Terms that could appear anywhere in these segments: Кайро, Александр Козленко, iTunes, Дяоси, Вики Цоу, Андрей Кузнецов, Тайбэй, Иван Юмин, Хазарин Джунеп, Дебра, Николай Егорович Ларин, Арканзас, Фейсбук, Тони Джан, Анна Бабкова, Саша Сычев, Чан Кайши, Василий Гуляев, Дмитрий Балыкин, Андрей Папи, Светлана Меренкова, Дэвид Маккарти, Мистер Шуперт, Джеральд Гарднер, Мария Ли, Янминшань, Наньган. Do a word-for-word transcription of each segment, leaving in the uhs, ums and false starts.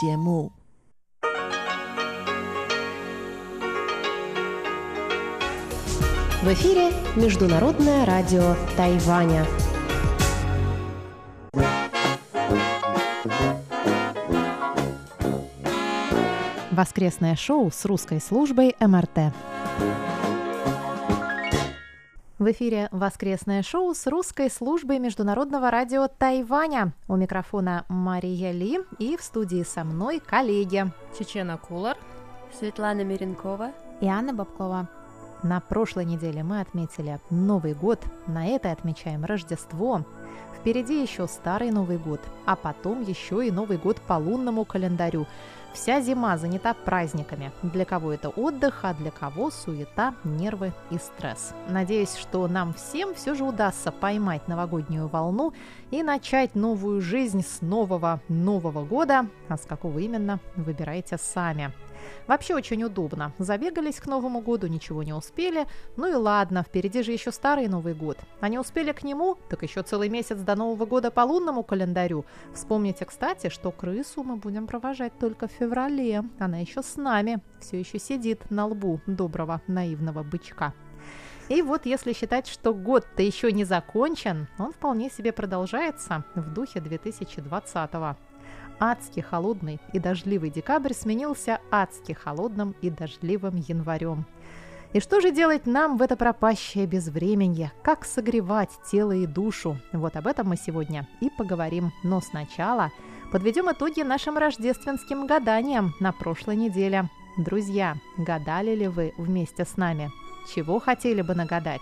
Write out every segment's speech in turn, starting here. В эфире Международное радио Тайваня. Воскресное шоу с русской службой МРТ. В эфире «Воскресное шоу» с русской службой Международного радио Тайваня. У микрофона Мария Ли и в студии со мной коллеги Чечена Кулар, Светлана Меренкова и Анна Бабкова. На прошлой неделе мы отметили Новый год, на этой отмечаем Рождество. Впереди еще Старый Новый год, а потом еще и Новый год по лунному календарю. Вся зима занята праздниками. Для кого это отдых, а для кого суета, нервы и стресс. Надеюсь, что нам всем все же удастся поймать новогоднюю волну и начать новую жизнь с нового Нового года, а с какого именно, выбирайте сами. Вообще очень удобно. Забегались к Новому году, ничего не успели. Ну и ладно, впереди же еще Старый Новый год. А не успели к нему, так еще целый месяц до Нового года по лунному календарю. Вспомните, кстати, что крысу мы будем провожать только в феврале. Она еще с нами, все еще сидит на лбу доброго наивного бычка. И вот если считать, что год-то еще не закончен, он вполне себе продолжается в духе две тысячи двадцатого. Адски холодный и дождливый декабрь сменился адски холодным и дождливым январем. И что же делать нам в это пропащее безвременье? Как согревать тело и душу? Вот об этом мы сегодня и поговорим. Но сначала подведем итоги нашим рождественским гаданиям на прошлой неделе. Друзья, гадали ли вы вместе с нами? Чего хотели бы нагадать?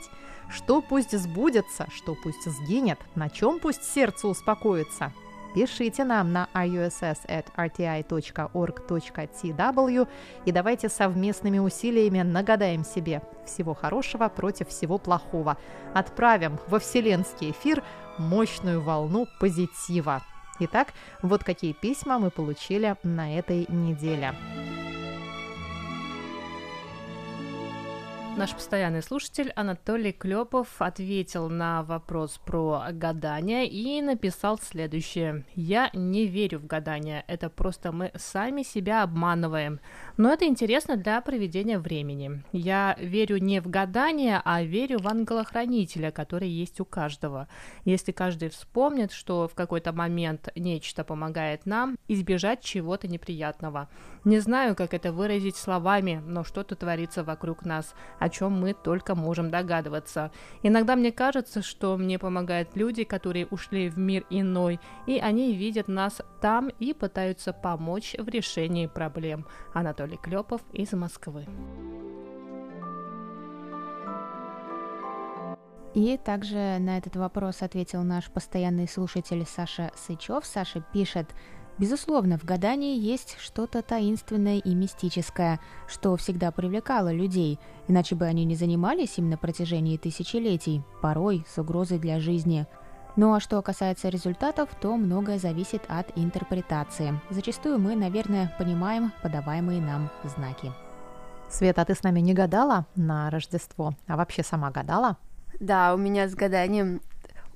Что пусть сбудется, что пусть сгинет, на чем пусть сердце успокоится? Пишите нам на ай ю эс эс собака эр ти ай точка орг точка ти дабл ю и давайте совместными усилиями нагадаем себе всего хорошего против всего плохого. Отправим во вселенский эфир мощную волну позитива. Итак, вот какие письма мы получили на этой неделе. Наш постоянный слушатель Анатолий Клёпов ответил на вопрос про гадания и написал следующее. «Я не верю в гадания, это просто мы сами себя обманываем, но это интересно для проведения времени. Я верю не в гадания, а верю в ангелохранителя, который есть у каждого. Если каждый вспомнит, что в какой-то момент нечто помогает нам избежать чего-то неприятного. Не знаю, как это выразить словами, но что-то творится вокруг нас, о чем мы только можем догадываться. Иногда мне кажется, что мне помогают люди, которые ушли в мир иной, и они видят нас там и пытаются помочь в решении проблем». Анатолий Клёпов из Москвы. И также на этот вопрос ответил наш постоянный слушатель Саша Сычев. Саша пишет: «Безусловно, в гадании есть что-то таинственное и мистическое, что всегда привлекало людей, иначе бы они не занимались им на протяжении тысячелетий, порой с угрозой для жизни. Ну а что касается результатов, то многое зависит от интерпретации. Зачастую мы, наверное, понимаем подаваемые нам знаки». Света, а ты с нами не гадала на Рождество? А вообще сама гадала? Да, у меня с гаданием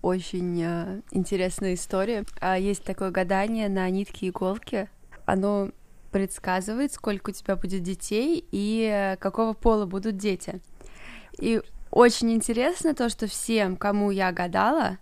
очень э, интересная история. Есть такое гадание на нитке и иголке. Оно предсказывает, сколько у тебя будет детей и какого пола будут дети. И очень интересно то, что всем, кому я гадала,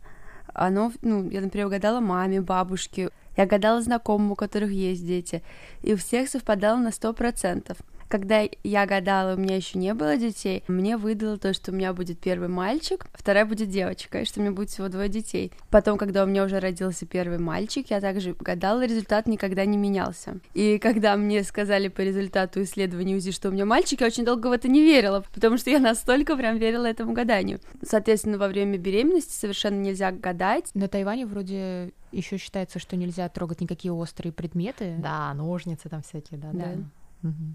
оно, ну, я, например, гадала маме, бабушке, я гадала знакомым, у которых есть дети, и у всех совпадало на сто процентов. Когда я гадала, у меня еще не было детей, мне выдало то, что у меня будет первый мальчик, вторая будет девочка, и что у меня будет всего двое детей. Потом, когда у меня уже родился первый мальчик, я также гадала, результат никогда не менялся. И когда мне сказали по результату исследования УЗИ, что у меня мальчик, я очень долго в это не верила, потому что я настолько прям верила этому гаданию. Соответственно, во время беременности совершенно нельзя гадать. На Тайване вроде еще считается, что нельзя трогать никакие острые предметы. Да, ножницы там всякие, да, да. да.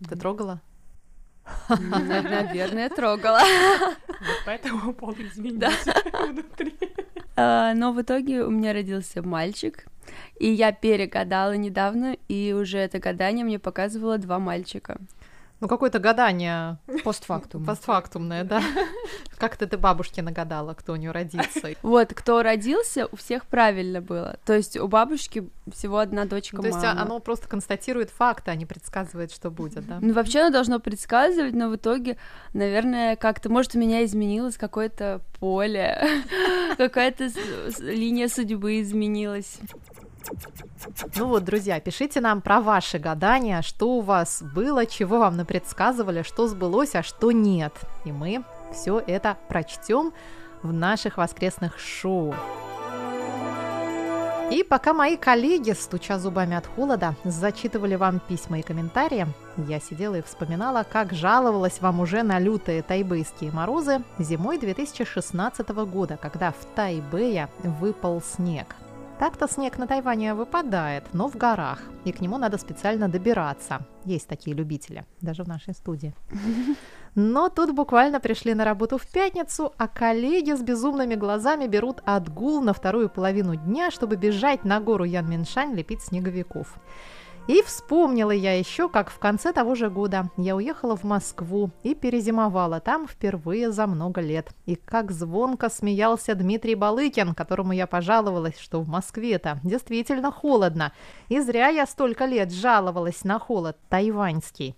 Ты трогала? Наверное, трогала. Вот поэтому пол изменился внутри. Но в итоге у меня родился мальчик, и я перегадала недавно, и уже это гадание мне показывало два мальчика. Ну, какое-то гадание постфактум. Постфактумное, да. Как-то ты бабушке нагадала, кто у нее родится. Вот, кто родился, у всех правильно было. То есть у бабушки всего одна дочка мама. То есть оно просто констатирует факты, а не предсказывает, что будет, да? Ну, вообще оно должно предсказывать, но в итоге, наверное, как-то, может, у меня изменилось какое-то поле, какая-то линия судьбы изменилась. Ну вот, друзья, пишите нам про ваши гадания, что у вас было, чего вам напредсказывали, что сбылось, а что нет. И мы все это прочтем в наших воскресных шоу. И пока мои коллеги, стуча зубами от холода, зачитывали вам письма и комментарии, я сидела и вспоминала, как жаловалась вам уже на лютые тайбэйские морозы зимой две тысячи шестнадцатого года, когда в Тайбэе выпал снег. Так-то снег на Тайване выпадает, но в горах, и к нему надо специально добираться. Есть такие любители, даже в нашей студии. Но тут буквально пришли на работу в пятницу, а коллеги с безумными глазами берут отгул на вторую половину дня, чтобы бежать на гору Янминшань лепить снеговиков. И вспомнила я еще, как в конце того же года я уехала в Москву и перезимовала там впервые за много лет. И как звонко смеялся Дмитрий Балыкин, которому я пожаловалась, что в Москве-то действительно холодно. И зря я столько лет жаловалась на холод тайваньский.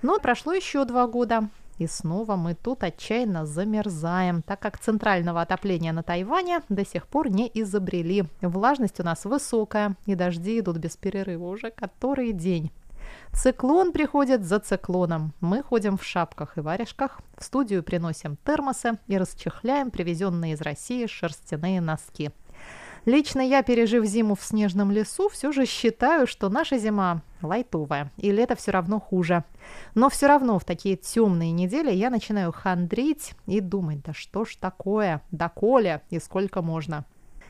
Но прошло еще два года. И снова мы тут отчаянно замерзаем, так как центрального отопления на Тайване до сих пор не изобрели. Влажность у нас высокая, и дожди идут без перерыва уже который день. Циклон приходит за циклоном. Мы ходим в шапках и варежках, в студию приносим термосы и расчехляем привезенные из России шерстяные носки. Лично я, пережив зиму в снежном лесу, все же считаю, что наша зима лайтовая, и лето все равно хуже. Но все равно в такие темные недели я начинаю хандрить и думать, да что ж такое, доколе и сколько можно.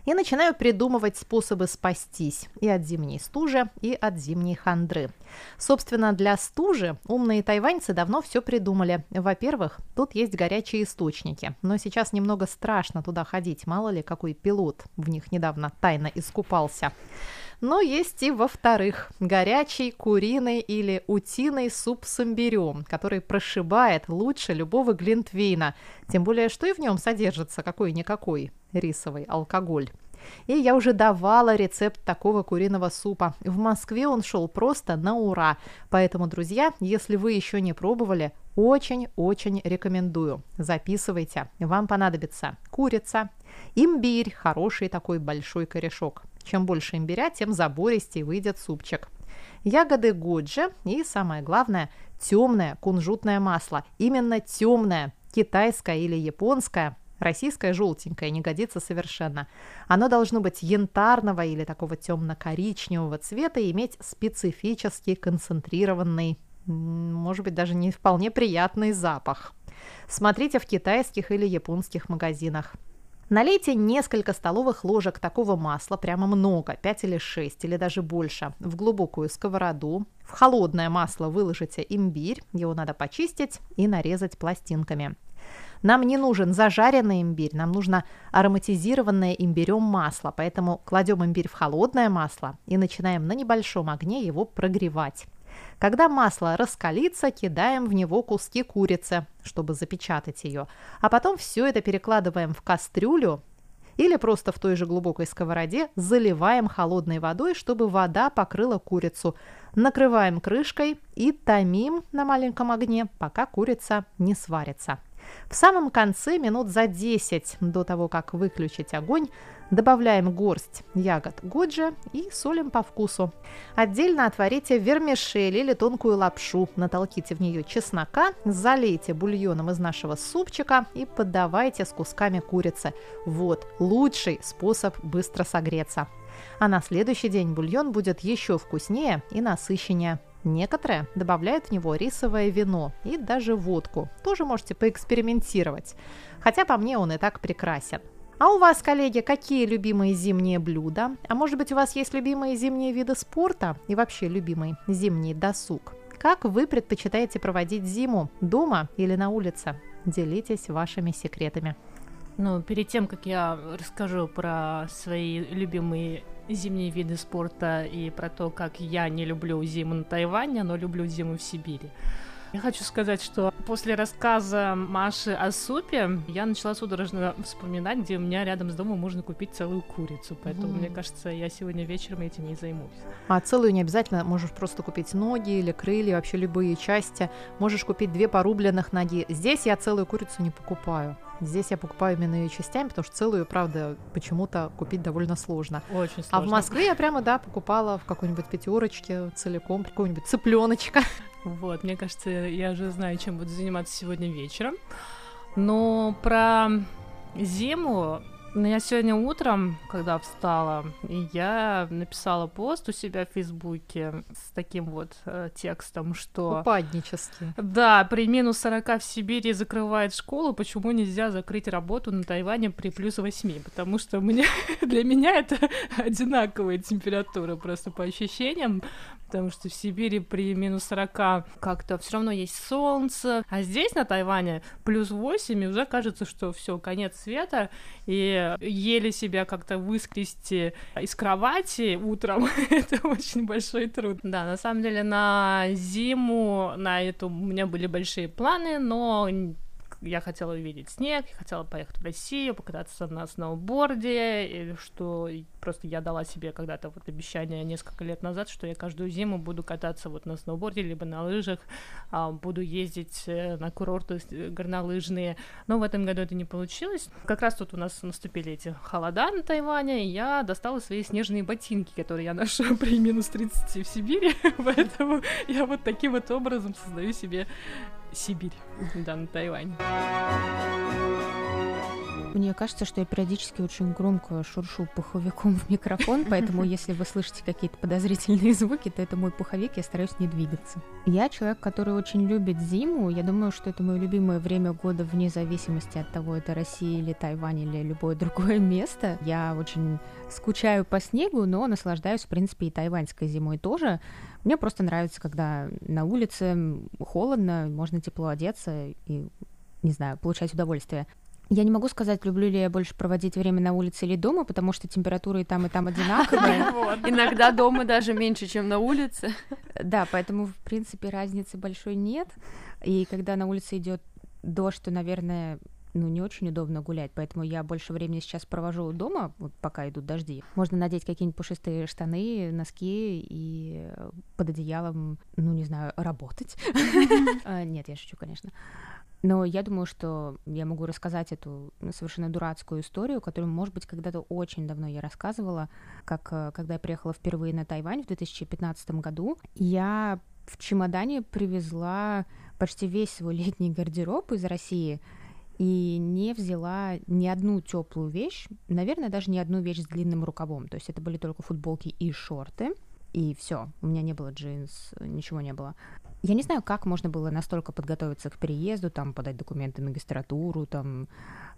И начинаю придумывать способы спастись и от зимней стужи, и от зимней хандры. Собственно, для стужи умные тайваньцы давно все придумали. Во-первых, тут есть горячие источники, но сейчас немного страшно туда ходить, мало ли какой пилот в них недавно тайно искупался. Но есть и во-вторых, горячий куриный или утиный суп с имбирем, который прошибает лучше любого глинтвейна, тем более, что и в нем содержится какой-никакой рисовый алкоголь. И я уже давала рецепт такого куриного супа. В Москве он шел просто на ура. Поэтому, друзья, если вы еще не пробовали, очень-очень рекомендую. Записывайте. Вам понадобится курица, имбирь, хороший такой большой корешок. Чем больше имбиря, тем забористей выйдет супчик. Ягоды годжи и, самое главное, темное кунжутное масло. Именно темное, китайское или японское. Российское желтенькое не годится совершенно. Оно должно быть янтарного или такого темно-коричневого цвета и иметь специфический концентрированный, может быть, даже не вполне приятный запах. Смотрите в китайских или японских магазинах. Налейте несколько столовых ложек такого масла, прямо много, пять или шесть, или даже больше, в глубокую сковороду. В холодное масло выложите имбирь, его надо почистить и нарезать пластинками. Нам не нужен зажаренный имбирь, нам нужно ароматизированное имбирем масло, поэтому кладем имбирь в холодное масло и начинаем на небольшом огне его прогревать. Когда масло раскалится, кидаем в него куски курицы, чтобы запечатать ее, а потом все это перекладываем в кастрюлю или просто в той же глубокой сковороде заливаем холодной водой, чтобы вода покрыла курицу. Накрываем крышкой и томим на маленьком огне, пока курица не сварится. В самом конце, минут за десять до того, как выключить огонь, добавляем горсть ягод годжи и солим по вкусу. Отдельно отварите вермишель или тонкую лапшу, натолките в нее чеснока, залейте бульоном из нашего супчика и подавайте с кусками курицы. Вот лучший способ быстро согреться. А на следующий день бульон будет еще вкуснее и насыщеннее. Некоторые добавляют в него рисовое вино и даже водку. Тоже можете поэкспериментировать. Хотя по мне он и так прекрасен. А у вас, коллеги, какие любимые зимние блюда? А может быть, у вас есть любимые зимние виды спорта и вообще любимый зимний досуг? Как вы предпочитаете проводить зиму? Дома или на улице? Делитесь вашими секретами. Ну, перед тем, как я расскажу про свои любимые зимние виды спорта и про то, как я не люблю зиму на Тайване, но люблю зиму в Сибири. Я хочу сказать, что после рассказа Маши о супе я начала судорожно вспоминать, где у меня рядом с домом можно купить целую курицу. Поэтому, mm. мне кажется, я сегодня вечером этим и займусь. А целую не обязательно. Можешь просто купить ноги или крылья, вообще любые части. Можешь купить две порубленных ноги. Здесь я целую курицу не покупаю. Здесь я покупаю именно ее частями, потому что целую, правда, почему-то купить довольно сложно. Очень сложно. А в Москве я прямо, да, покупала в какой-нибудь пятерочке целиком, какого-нибудь цыпленочка. Вот, мне кажется, я уже знаю, чем буду заниматься сегодня вечером. Но про зиму... Но я сегодня утром, когда встала, я написала пост у себя в Фейсбуке с таким вот э, текстом, что... Упаднически. Да, при минус сорока в Сибири закрывает школу, почему нельзя закрыть работу на Тайване при плюс восьми? Потому что мне, для меня это одинаковая температура просто по ощущениям, потому что в Сибири при минус сорока как-то все равно есть солнце, а здесь на Тайване плюс восемь, и уже кажется, что все, конец света, и еле себя как-то выскрести из кровати утром. Это очень большой труд. Да, на самом деле на зиму, на эту у меня были большие планы, но я хотела увидеть снег, я хотела поехать в Россию, покататься на сноуборде, и что просто я дала себе когда-то вот обещание несколько лет назад, что я каждую зиму буду кататься вот на сноуборде, либо на лыжах, буду ездить на курорты горнолыжные, но в этом году это не получилось. Как раз тут у нас наступили эти холода на Тайване, и я достала свои снежные ботинки, которые я ношу при минус тридцати в Сибири, поэтому я вот таким вот образом создаю себе Сибирь, да, на Тайване. Мне кажется, что я периодически очень громко шуршу пуховиком в микрофон, поэтому если вы слышите какие-то подозрительные звуки, то это мой пуховик, я стараюсь не двигаться. Я человек, который очень любит зиму, я думаю, что это мое любимое время года вне зависимости от того, это Россия или Тайвань или любое другое место. Я очень скучаю по снегу, но наслаждаюсь, в принципе, и тайваньской зимой тоже. Мне просто нравится, когда на улице холодно, можно тепло одеться и, не знаю, получать удовольствие. Я не могу сказать, люблю ли я больше проводить время на улице или дома, потому что температуры и там, и там одинаковые. Иногда дома даже меньше, чем на улице. Да, поэтому, в принципе, разницы большой нет. И когда на улице идет дождь, то, наверное, ну, не очень удобно гулять, поэтому я больше времени сейчас провожу дома, вот пока идут дожди. Можно надеть какие-нибудь пушистые штаны, носки и под одеялом, ну, не знаю, работать. Нет, я шучу, конечно. Но я думаю, что я могу рассказать эту совершенно дурацкую историю, которую, может быть, когда-то очень давно я рассказывала, как когда я приехала впервые на Тайвань в две тысячи пятнадцатом году, я в чемодане привезла почти весь свой летний гардероб из России и не взяла ни одну теплую вещь, наверное, даже ни одну вещь с длинным рукавом. То есть это были только футболки и шорты. И все, у меня не было джинс, ничего не было. Я не знаю, как можно было настолько подготовиться к переезду, там, подать документы на магистратуру, там,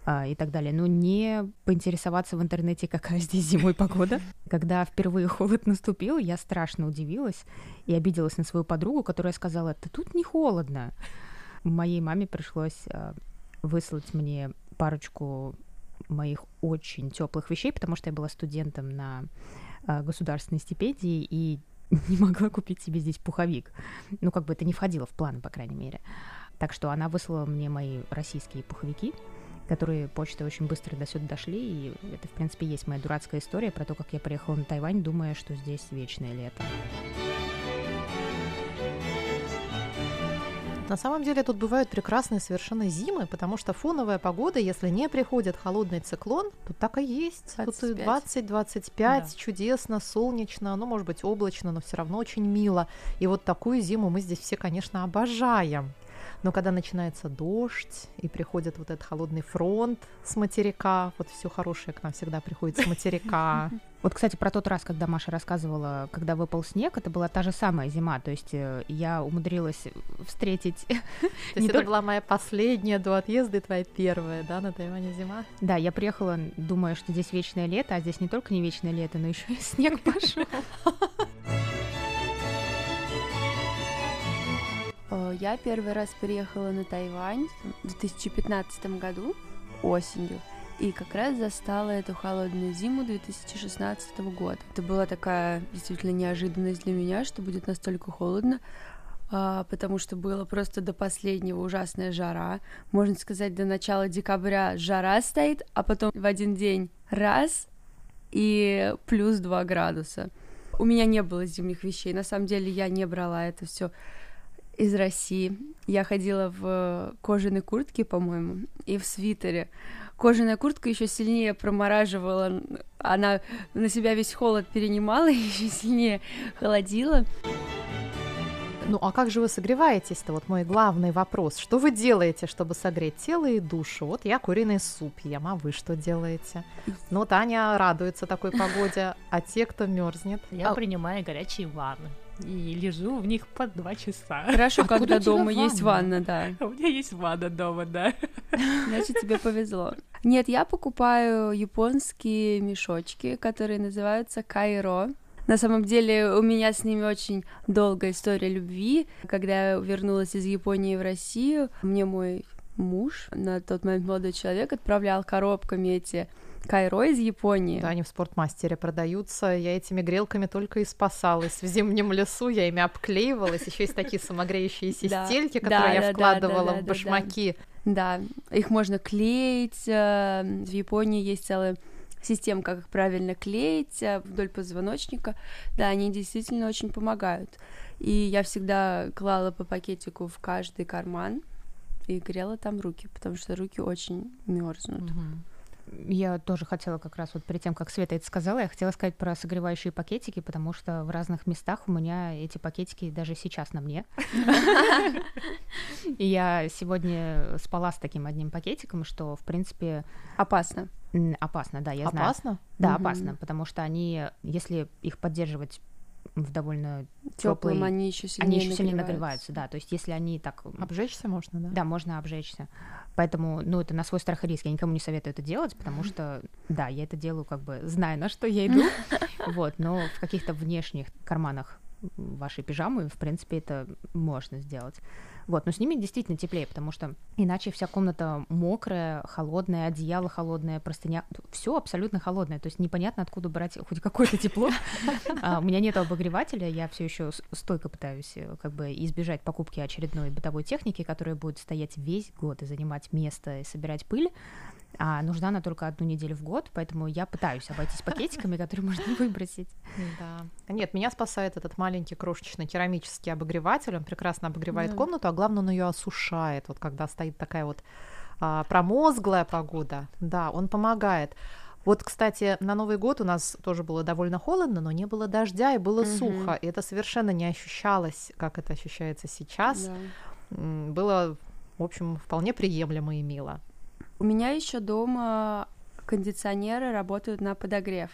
э, и так далее, но не поинтересоваться в интернете, какая здесь зимой погода. Когда впервые холод наступил, я страшно удивилась и обиделась на свою подругу, которая сказала: «Да тут не холодно». Моей маме пришлось э, выслать мне парочку моих очень теплых вещей, потому что я была студентом на государственной стипендии и не могла купить себе здесь пуховик. Ну, как бы это не входило в план, по крайней мере. Так что она выслала мне мои российские пуховики, которые почтой очень быстро до сюда дошли, и это, в принципе, есть моя дурацкая история про то, как я приехала на Тайвань, думая, что здесь вечное лето. На самом деле тут бывают прекрасные совершенно зимы, потому что фоновая погода, если не приходит холодный циклон, тут так и есть. двадцать пять. Тут двадцать-двадцать пять, да. Чудесно, солнечно, ну, может быть, облачно, но все равно очень мило. И вот такую зиму мы здесь все, конечно, обожаем. Но когда начинается дождь и приходит вот этот холодный фронт с материка, вот все хорошее к нам всегда приходит с материка. Вот, кстати, про тот раз, когда Маша рассказывала, когда выпал снег, это была та же самая зима, то есть я умудрилась встретить... То есть это была моя последняя до отъезда и твоя первая, да, на Тайване зима? Да, я приехала, думая, что здесь вечное лето, а здесь не только не вечное лето, но еще и снег пошел. Я первый раз приехала на Тайвань в две тысячи пятнадцатом году осенью и как раз застала эту холодную зиму две тысячи шестнадцатого года. Это была такая действительно неожиданность для меня, что будет настолько холодно. потому что было просто до последнего ужасная жара. Можно сказать, до начала декабря жара стоит, а потом в один день раз и плюс два градуса. У меня не было зимних вещей, на самом деле я не брала это все из России. Я ходила в кожаной куртке, по-моему, и в свитере. Кожаная куртка еще сильнее промораживала, она на себя весь холод перенимала и еще сильнее холодила. Ну а как же вы согреваетесь-то? Вот мой главный вопрос. Что вы делаете, чтобы согреть тело и душу? Вот я куриный суп ем, а вы что делаете? Ну, Таня радуется такой погоде, а те, кто мерзнет? Я а... принимаю горячие ванны и лежу в них по два часа. Хорошо, откуда когда дома ванна? Есть ванна, да. У меня есть ванна дома, да. Значит, тебе повезло. Нет, я покупаю японские мешочки, которые называются кайро. На самом деле у меня с ними очень долгая история любви. Когда я вернулась из Японии в Россию, мне мой муж, на тот момент молодой человек, отправлял коробками эти кайро из Японии. Да, они в Спортмастере продаются. Я этими грелками только и спасалась. В зимнем лесу я ими обклеивалась. Еще есть такие самогреющиеся стельки, которые я вкладывала в башмаки. Да, их можно клеить. В Японии есть целая система, как их правильно клеить вдоль позвоночника. Да, они действительно очень помогают. И я всегда клала по пакетику в каждый карман и грела там руки, потому что руки очень мерзнут. Угу. Я тоже хотела как раз вот перед тем, как Света это сказала, я хотела сказать про согревающие пакетики, потому что в разных местах у меня эти пакетики даже сейчас на мне. Я сегодня спала с таким одним пакетиком, что, в принципе... Опасно. Опасно, да, я знаю. Опасно? Да, опасно, потому что они, если их поддерживать в довольно теплым, они еще сильнее, сильнее нагреваются, да, то есть если они так... Обжечься можно, да? Да, можно обжечься, поэтому, ну, это на свой страх и риск, я никому не советую это делать, потому что, да, я это делаю, как бы, зная, на что я иду, вот, но в каких-то внешних карманах вашей пижамы, в принципе, это можно сделать, вот, но с ними действительно теплее, потому что иначе вся комната мокрая, холодная, одеяло холодное, простыня, все абсолютно холодное, то есть непонятно, откуда брать хоть какое-то тепло. У меня нет обогревателя, я все еще стойко пытаюсь как бы избежать покупки очередной бытовой техники, которая будет стоять весь год и занимать место и собирать пыль. А нужна она только одну неделю в год, поэтому я пытаюсь обойтись пакетиками, которые можно выбросить. Да. Нет, меня спасает этот маленький крошечный керамический обогреватель. Он прекрасно обогревает да. комнату, а главное, он ее осушает. Вот когда стоит такая вот а, промозглая погода, да, он помогает. Вот, кстати, на Новый год у нас тоже было довольно холодно, но не было дождя и было угу. сухо. И это совершенно не ощущалось, как это ощущается сейчас. Да. Было, в общем, вполне приемлемо и мило. У меня еще дома кондиционеры работают на подогрев,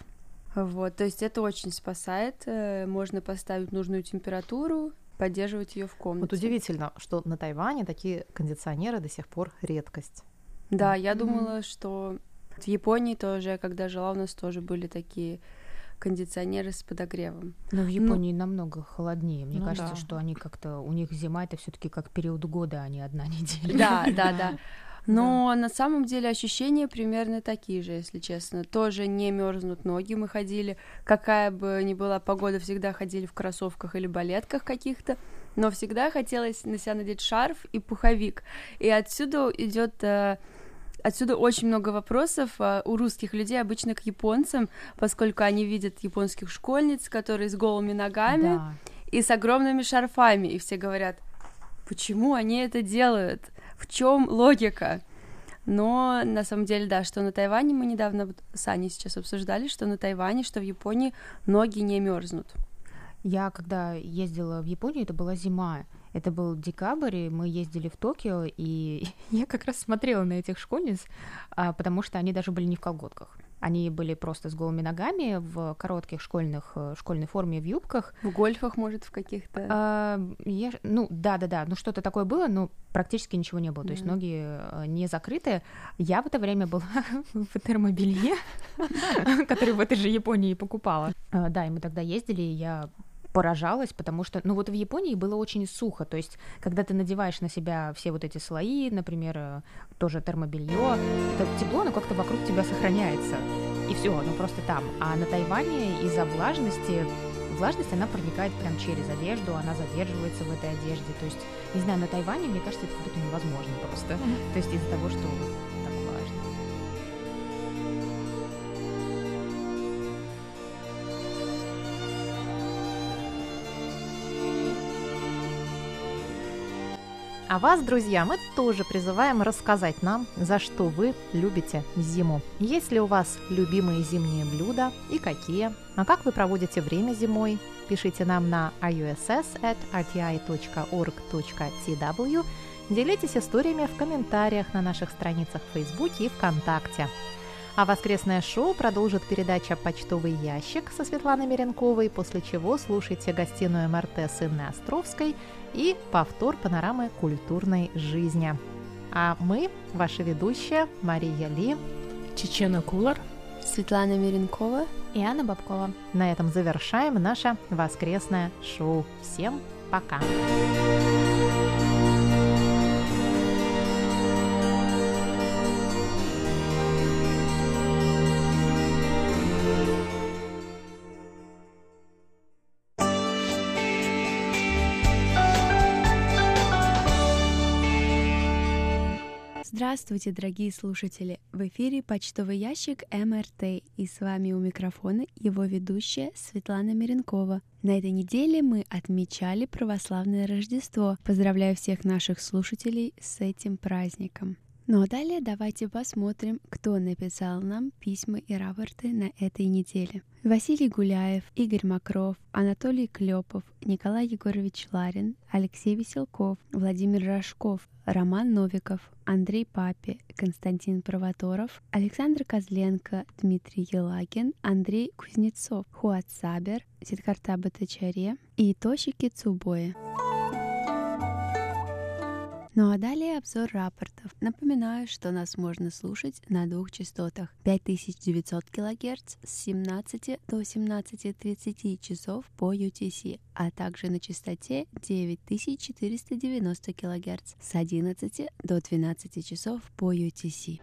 вот, то есть это очень спасает, можно поставить нужную температуру, поддерживать ее в комнате. Вот удивительно, что на Тайване такие кондиционеры до сих пор редкость. Да, я mm-hmm. думала, что в Японии тоже, когда жила, у нас тоже были такие кондиционеры с подогревом. Но в Японии ну, намного холоднее. Мне ну кажется, да. что они как-то, у них зима это все-таки как период года, а не одна неделя. Да, да, да. Но да. на самом деле ощущения примерно такие же, если честно. Тоже не мерзнут ноги. Мы ходили, какая бы ни была погода, всегда ходили в кроссовках или балетках каких-то, но всегда хотелось на себя надеть шарф и пуховик. И отсюда идет... Отсюда очень много вопросов у русских людей, обычно к японцам, поскольку они видят японских школьниц, которые с голыми ногами да. и с огромными шарфами. И все говорят, почему они это делают? В чем логика? Но на самом деле, да, что на Тайване, мы недавно с Аней сейчас обсуждали, что на Тайване, что в Японии ноги не мерзнут. Я когда ездила в Японию, это была зима, это был декабрь, и мы ездили в Токио, и я как раз смотрела на этих школьниц, потому что они даже были не в колготках. Они были просто с голыми ногами, в коротких школьных, школьной форме, в юбках. В гольфах, может, в каких-то? А, я, ну, да-да-да, ну что-то такое было, но практически ничего не было, да. то есть ноги не закрыты. Я в это время была в термобелье, который в этой же Японии покупала. Да, и мы тогда ездили, и я... поражалась, потому что, ну вот в Японии было очень сухо, то есть, когда ты надеваешь на себя все вот эти слои, например, тоже термобелье, тепло, оно как-то вокруг тебя сохраняется, и все, оно просто там. А на Тайване из-за влажности влажность, она проникает прям через одежду, она задерживается в этой одежде. То есть, не знаю, на Тайване, мне кажется, это как будто невозможно просто. Mm-hmm. То есть из-за того, что так влажно. А вас, друзья, мы тоже призываем рассказать нам, за что вы любите зиму. Есть ли у вас любимые зимние блюда и какие? А как вы проводите время зимой? Пишите нам на ай ю эс эс собака эр ти ай точка орг точка ти дабл ю. Делитесь историями в комментариях на наших страницах в Фейсбуке и ВКонтакте. А воскресное шоу продолжит передача «Почтовый ящик» со Светланой Меренковой, после чего слушайте «Гостиную МРТ» с Инной Островской и повтор панорамы культурной жизни. А мы, ваши ведущие, Мария Ли, Чечена Кулар, Светлана Меренкова и Анна Бабкова. На этом завершаем наше воскресное шоу. Всем пока! Здравствуйте, дорогие слушатели! В эфире «Почтовый ящик МРТ», и с вами у микрофона его ведущая Светлана Меренкова. На этой неделе мы отмечали православное Рождество. Поздравляю всех наших слушателей с этим праздником! Ну а далее давайте посмотрим, кто написал нам письма и рапорты на этой неделе. Василий Гуляев, Игорь Мокров, Анатолий Клёпов, Николай Егорович Ларин, Алексей Веселков, Владимир Рожков, Роман Новиков, Андрей Папи, Константин Провоторов, Александр Козленко, Дмитрий Елагин, Андрей Кузнецов, Хуат Сабер, Сидхарта Батачаре и Тошики Цубое. Ну а далее обзор рапортов. Напоминаю, что нас можно слушать на двух частотах: пять тысяч девятьсот килогерц с семнадцати до семнадцати тридцати часов по ю ти си, а также на частоте девять тысяч четыреста девяносто килогерц с одиннадцати до двенадцати часов по ю ти си.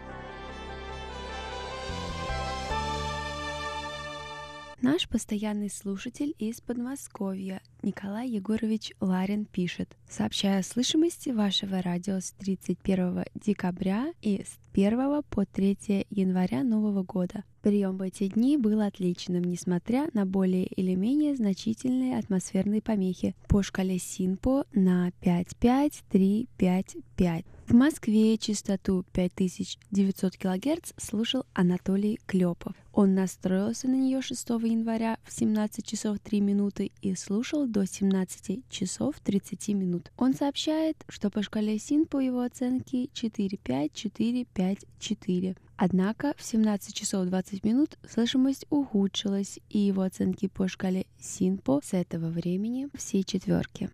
Наш постоянный слушатель из Подмосковья Николай Егорович Ларин пишет, сообщая о слышимости вашего радио с тридцать первого декабря и с первого по третьего января Нового года. Прием в эти дни был отличным, несмотря на более или менее значительные атмосферные помехи по шкале Синпо на пять пять три пять пять. В Москве частоту пять тысяч девятьсот килогерц слушал Анатолий Клёпов. Он настроился на нее шестого января в семнадцать часов три минуты и слушал до семнадцати часов тридцати минут. Он сообщает, что по шкале Синпо его оценки четыре пять четыре пять четыре. Однако в семнадцать часов двадцать минут слышимость ухудшилась, и его оценки по шкале Синпо с этого времени все четверки.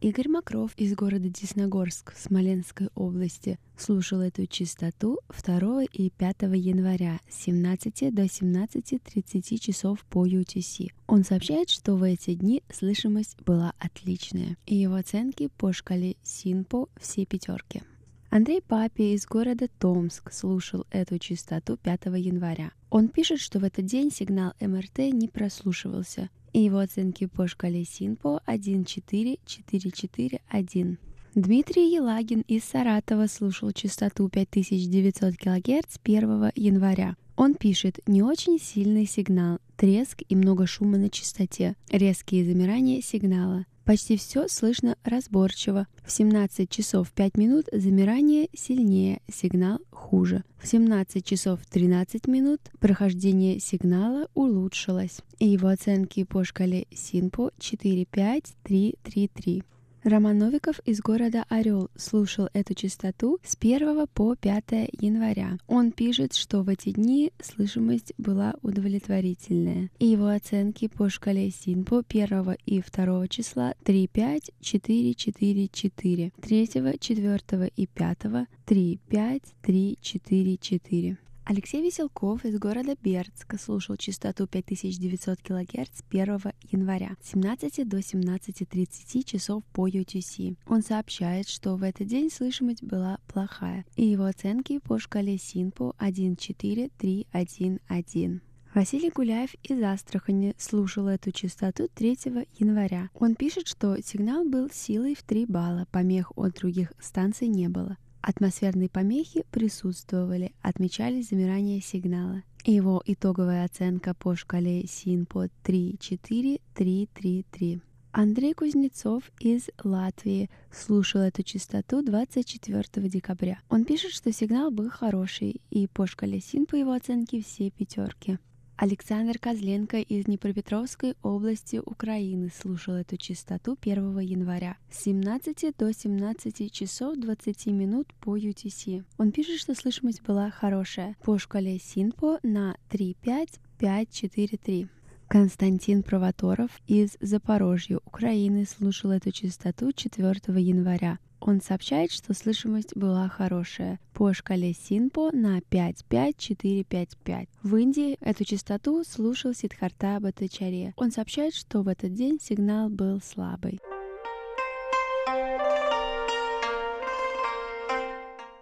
Игорь Мокров из города Десногорск Смоленской области слушал эту частоту второго и пятого января с семнадцати до семнадцати тридцати часов по ю ти си. Он сообщает, что в эти дни слышимость была отличная, и его оценки по шкале Синпо все пятерки. Андрей Папи из города Томск слушал эту частоту пятого января. Он пишет, что в этот день сигнал МРТ не прослушивался, и его оценки по шкале Синпо один четыре четыре четыре один. Дмитрий Елагин из Саратова слушал частоту пять тысяч девятьсот килогерц первого января. Он пишет: не очень сильный сигнал, треск и много шума на частоте, резкие замирания сигнала. Почти все слышно разборчиво. В семнадцать часов пять минут замирание сильнее, сигнал хуже. В семнадцать часов тринадцать минут прохождение сигнала улучшилось, и его оценки по шкале Синпо четыре пять три три три. Роман Новиков из города Орел слушал эту частоту с первого по пятое января. Он пишет, что в эти дни слышимость была удовлетворительная, и его оценки по шкале Синпо первого и второго числа три пять четыре четыре четыре, третьего, четвёртого и пятого три пять три четыре четыре. Алексей Веселков из города Бердска слушал частоту пять тысяч девятьсот килогерц первого января с семнадцати до семнадцати тридцати часов по ю ти си. Он сообщает, что в этот день слышимость была плохая, и его оценки по шкале Синпо один четыре три один один. Василий Гуляев из Астрахани слушал эту частоту третьего января. Он пишет, что сигнал был силой в три балла, помех от других станций не было. Атмосферные помехи присутствовали, отмечались замирание сигнала. Его итоговая оценка по шкале СИНПО три четыре три три три. Андрей Кузнецов из Латвии слушал эту частоту двадцать четвёртого декабря. Он пишет, что сигнал был хороший, и по шкале СИН по его оценке все пятерки. Александр Козленко из Днепропетровской области Украины слушал эту частоту первого января с семнадцати до семнадцати часов двадцати минут по ю ти си. Он пишет, что слышимость была хорошая по шкале СИНПО на три пять пять четыре три. Константин Провоторов из Запорожья, Украины, слушал эту частоту четвёртого января. Он сообщает, что слышимость была хорошая по шкале СИНПО на пять пять четыре пять пять. В Индии эту частоту слушал Сидхарта Батачаре. Он сообщает, что в этот день сигнал был слабый.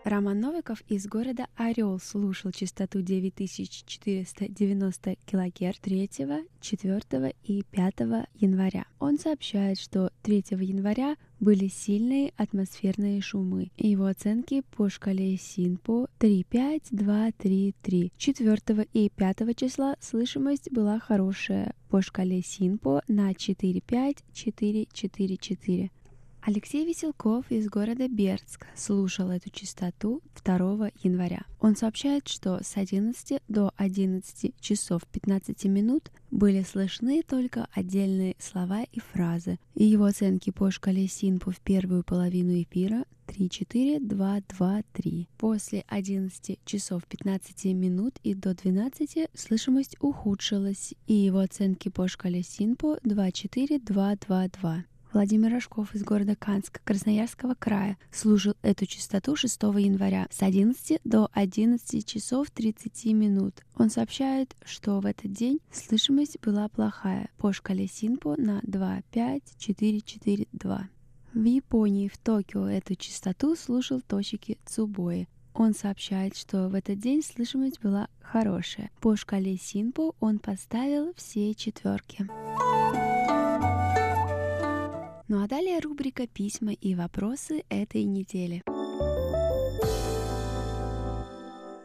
Роман Новиков из города Орел слушал частоту девять тысяч четыреста девяносто килогерц третьего, четвёртого и пятого января. Он сообщает, что третьего января были сильные атмосферные шумы, и его оценки по шкале СИНПО три пять два три три. четвёртого и пятого числа слышимость была хорошая по шкале СИНПО на четыре пять четыре четыре четыре. Алексей Веселков из города Бердск слушал эту частоту второго января. Он сообщает, что с одиннадцати до одиннадцати часов пятнадцати минут были слышны только отдельные слова и фразы, и его оценки по шкале СИНПО в первую половину эфира три четыре два два три. После одиннадцати часов пятнадцати минут и до двенадцати слышимость ухудшилась, и его оценки по шкале СИНПО два четыре два два два. Владимир Рожков из города Канск Красноярского края слушал эту частоту шестого января с одиннадцати до одиннадцати часов тридцати минут. Он сообщает, что в этот день слышимость была плохая по шкале СИНПО на два пять четыре четыре два. В Японии, в Токио, эту частоту слушал Тошики Цубое. Он сообщает, что в этот день слышимость была хорошая. По шкале СИНПО он поставил все четверки. Ну а далее рубрика «Письма и вопросы этой недели».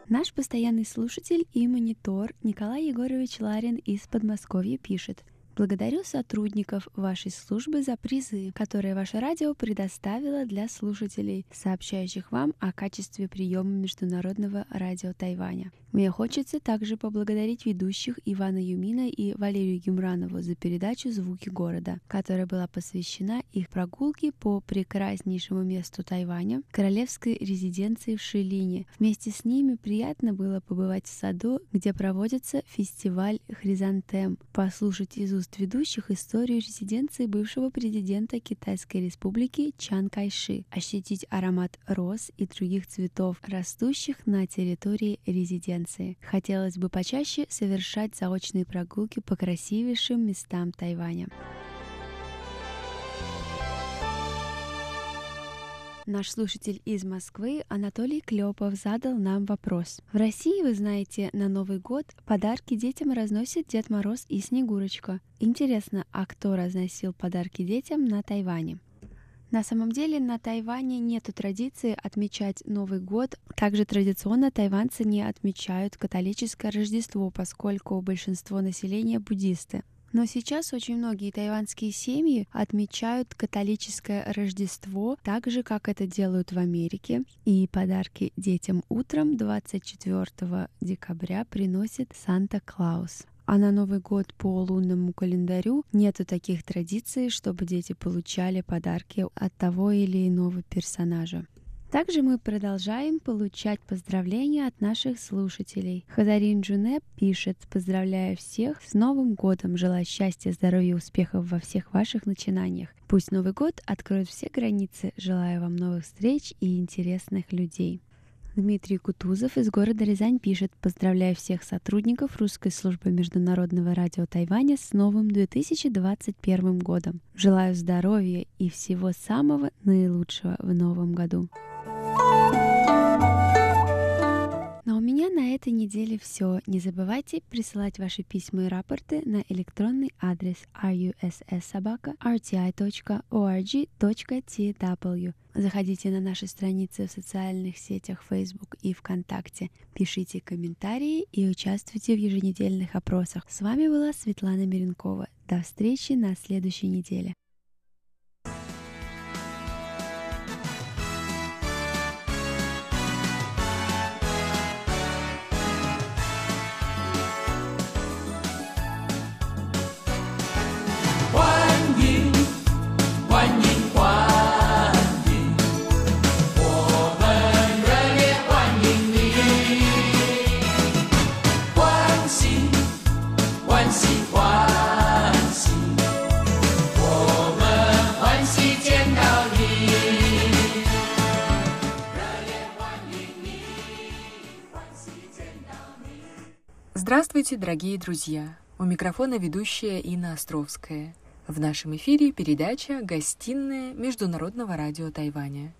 Наш постоянный слушатель и монитор Николай Егорович Ларин из Подмосковья пишет: «Благодарю сотрудников вашей службы за призы, которые ваше радио предоставило для слушателей, сообщающих вам о качестве приема Международного радио Тайваня. Мне хочется также поблагодарить ведущих Ивана Юмина и Валерию Гемранову за передачу «Звуки города», которая была посвящена их прогулке по прекраснейшему месту Тайваня, королевской резиденции в Шилине. Вместе с ними приятно было побывать в саду, где проводится фестиваль «Хризантем», послушать из уст ведущих историю резиденции бывшего президента Китайской республики Чан Кайши, ощутить аромат роз и других цветов, растущих на территории резиденции. Хотелось бы почаще совершать заочные прогулки по красивейшим местам Тайваня». Наш слушатель из Москвы Анатолий Клёпов задал нам вопрос. В России, вы знаете, на Новый год подарки детям разносят Дед Мороз и Снегурочка. Интересно, а кто разносил подарки детям на Тайване? На самом деле на Тайване нет традиции отмечать Новый год. Также традиционно тайваньцы не отмечают католическое Рождество, поскольку большинство населения буддисты. Но сейчас очень многие тайваньские семьи отмечают католическое Рождество, так же, как это делают в Америке. И подарки детям утром двадцать четвёртого декабря приносит Санта-Клаус. А на Новый год по лунному календарю нету таких традиций, чтобы дети получали подарки от того или иного персонажа. Также мы продолжаем получать поздравления от наших слушателей. Хазарин Джунеп пишет: «Поздравляю всех с Новым годом! Желаю счастья, здоровья, успехов во всех ваших начинаниях. Пусть Новый год откроет все границы. Желаю вам новых встреч и интересных людей». Дмитрий Кутузов из города Рязань пишет: «Поздравляю всех сотрудников Русской службы Международного радио Тайваня с новым две тысячи двадцать первым годом. Желаю здоровья и всего самого наилучшего в новом году». Но у меня меня на этой неделе все. Не забывайте присылать ваши письма и рапорты на электронный адрес эр ю эс эс собака эр ти ай точка орг точка ти дабл ю. Заходите на наши страницы в социальных сетях Facebook и ВКонтакте, пишите комментарии и участвуйте в еженедельных опросах. С вами была Светлана Меренкова. До встречи на следующей неделе. Здравствуйте, дорогие друзья! У микрофона ведущая Инна Островская. В нашем эфире передача «Гостиная Международного радио Тайваня».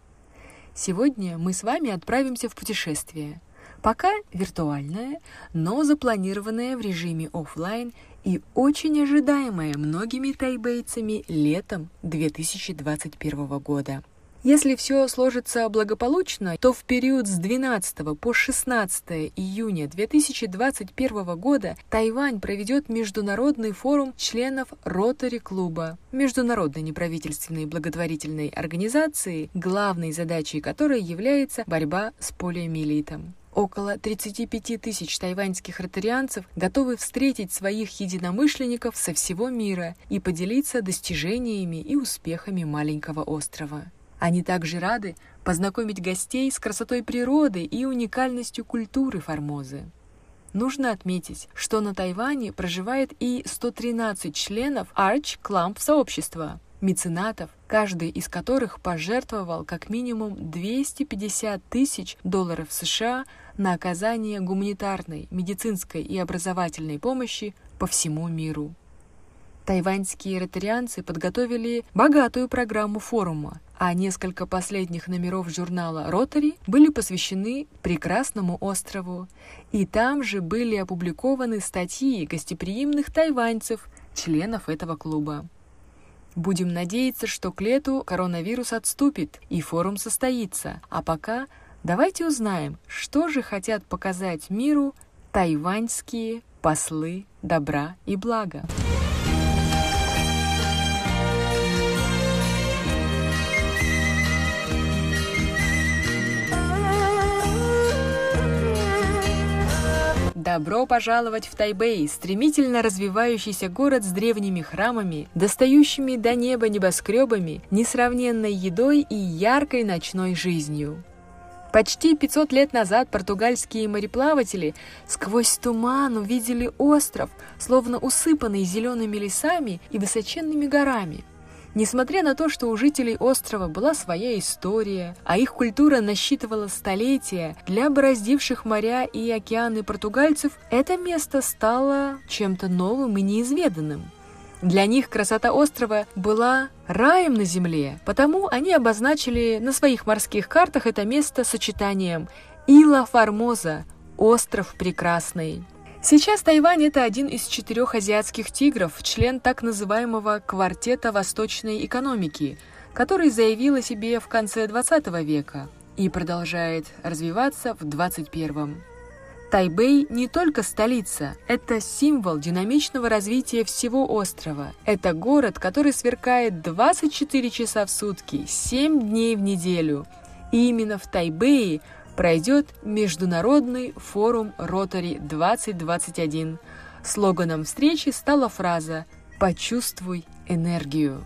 Сегодня мы с вами отправимся в путешествие, пока виртуальное, но запланированное в режиме офлайн и очень ожидаемое многими тайбэйцами летом две тысячи двадцать первого года. Если все сложится благополучно, то в период с двенадцатого по шестнадцатое июня две тысячи двадцать первого года Тайвань проведет международный форум членов Ротари-клуба, международной неправительственной благотворительной организации, главной задачей которой является борьба с полиомиелитом. Около тридцать пять тысяч тайваньских ротарианцев готовы встретить своих единомышленников со всего мира и поделиться достижениями и успехами маленького острова. Они также рады познакомить гостей с красотой природы и уникальностью культуры Формозы. Нужно отметить, что на Тайване проживает и сто тринадцать членов Арч-Кламп-сообщества, меценатов, каждый из которых пожертвовал как минимум двести пятьдесят тысяч долларов США на оказание гуманитарной, медицинской и образовательной помощи по всему миру. Тайваньские ротарианцы подготовили богатую программу форума, а несколько последних номеров журнала «Ротари» были посвящены прекрасному острову. И там же были опубликованы статьи гостеприимных тайваньцев, членов этого клуба. Будем надеяться, что к лету коронавирус отступит и форум состоится. А пока давайте узнаем, что же хотят показать миру тайваньские послы добра и блага. Добро пожаловать в Тайбэй, стремительно развивающийся город с древними храмами, достающими до неба небоскребами, несравненной едой и яркой ночной жизнью. Почти пятьсот лет назад португальские мореплаватели сквозь туман увидели остров, словно усыпанный зелеными лесами и высоченными горами. Несмотря на то, что у жителей острова была своя история, а их культура насчитывала столетия, для бороздивших моря и океаны португальцев это место стало чем-то новым и неизведанным. Для них красота острова была раем на земле, потому они обозначили на своих морских картах это место сочетанием «Ила Формоза» – «Остров прекрасный». Сейчас Тайвань – это один из четырех азиатских тигров, член так называемого «Квартета восточной экономики», который заявил о себе в конце двадцатого века и продолжает развиваться в двадцать первом. Тайбэй не только столица, это символ динамичного развития всего острова. Это город, который сверкает двадцать четыре часа в сутки, семь дней в неделю. И именно в Тайбэе пройдет Международный форум Ротари двадцать двадцать один. Слоганом встречи стала фраза «Почувствуй энергию».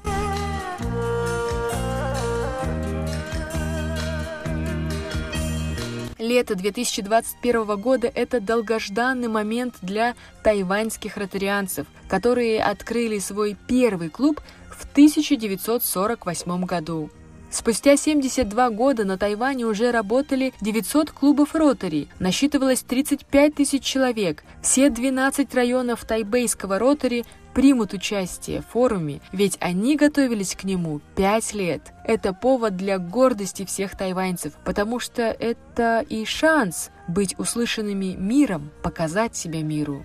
Лето две тысячи двадцать первого года – это долгожданный момент для тайваньских ротарианцев, которые открыли свой первый клуб в тысяча девятьсот сорок восьмом году. Спустя семьдесят два года на Тайване уже работали девятьсот клубов Ротари, насчитывалось тридцать пять тысяч человек. Все двенадцать районов тайбэйского Ротари примут участие в форуме, ведь они готовились к нему пять лет. Это повод для гордости всех тайваньцев, потому что это и шанс быть услышанными миром, показать себя миру.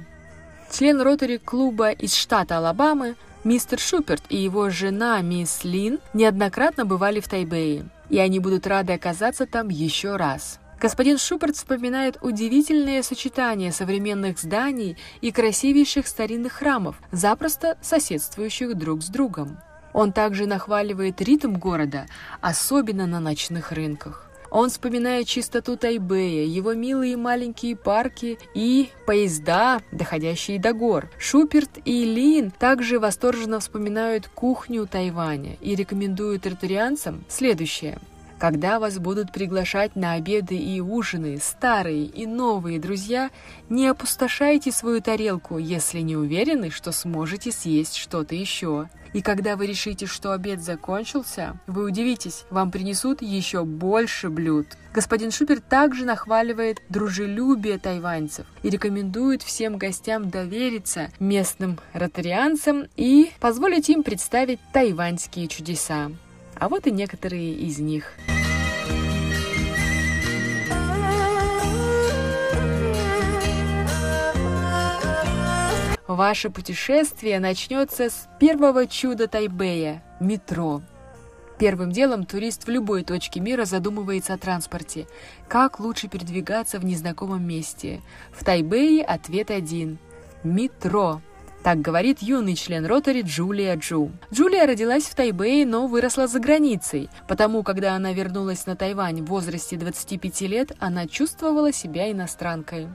Член ротари-клуба из штата Алабамы мистер Шуперт и его жена мисс Лин неоднократно бывали в Тайбэе, и они будут рады оказаться там еще раз. Господин Шуперт вспоминает удивительное сочетание современных зданий и красивейших старинных храмов, запросто соседствующих друг с другом. Он также нахваливает ритм города, особенно на ночных рынках. Он вспоминает чистоту Тайбэя, его милые маленькие парки и поезда, доходящие до гор. Шуперт и Лин также восторженно вспоминают кухню Тайваня и рекомендуют ротарианцам следующее. Когда вас будут приглашать на обеды и ужины старые и новые друзья, не опустошайте свою тарелку, если не уверены, что сможете съесть что-то еще. И когда вы решите, что обед закончился, вы удивитесь, вам принесут еще больше блюд. Господин Шуперт также нахваливает дружелюбие тайваньцев и рекомендует всем гостям довериться местным ротарианцам и позволить им представить тайваньские чудеса. А вот и некоторые из них. Ваше путешествие начнется с первого чуда Тайбэя – метро. Первым делом турист в любой точке мира задумывается о транспорте. Как лучше передвигаться в незнакомом месте? В Тайбэе ответ один – метро. Так говорит юный член ротари Джулия Джу. Джулия родилась в Тайбэе, но выросла за границей. Потому, когда она вернулась на Тайвань в возрасте двадцати пяти лет, она чувствовала себя иностранкой.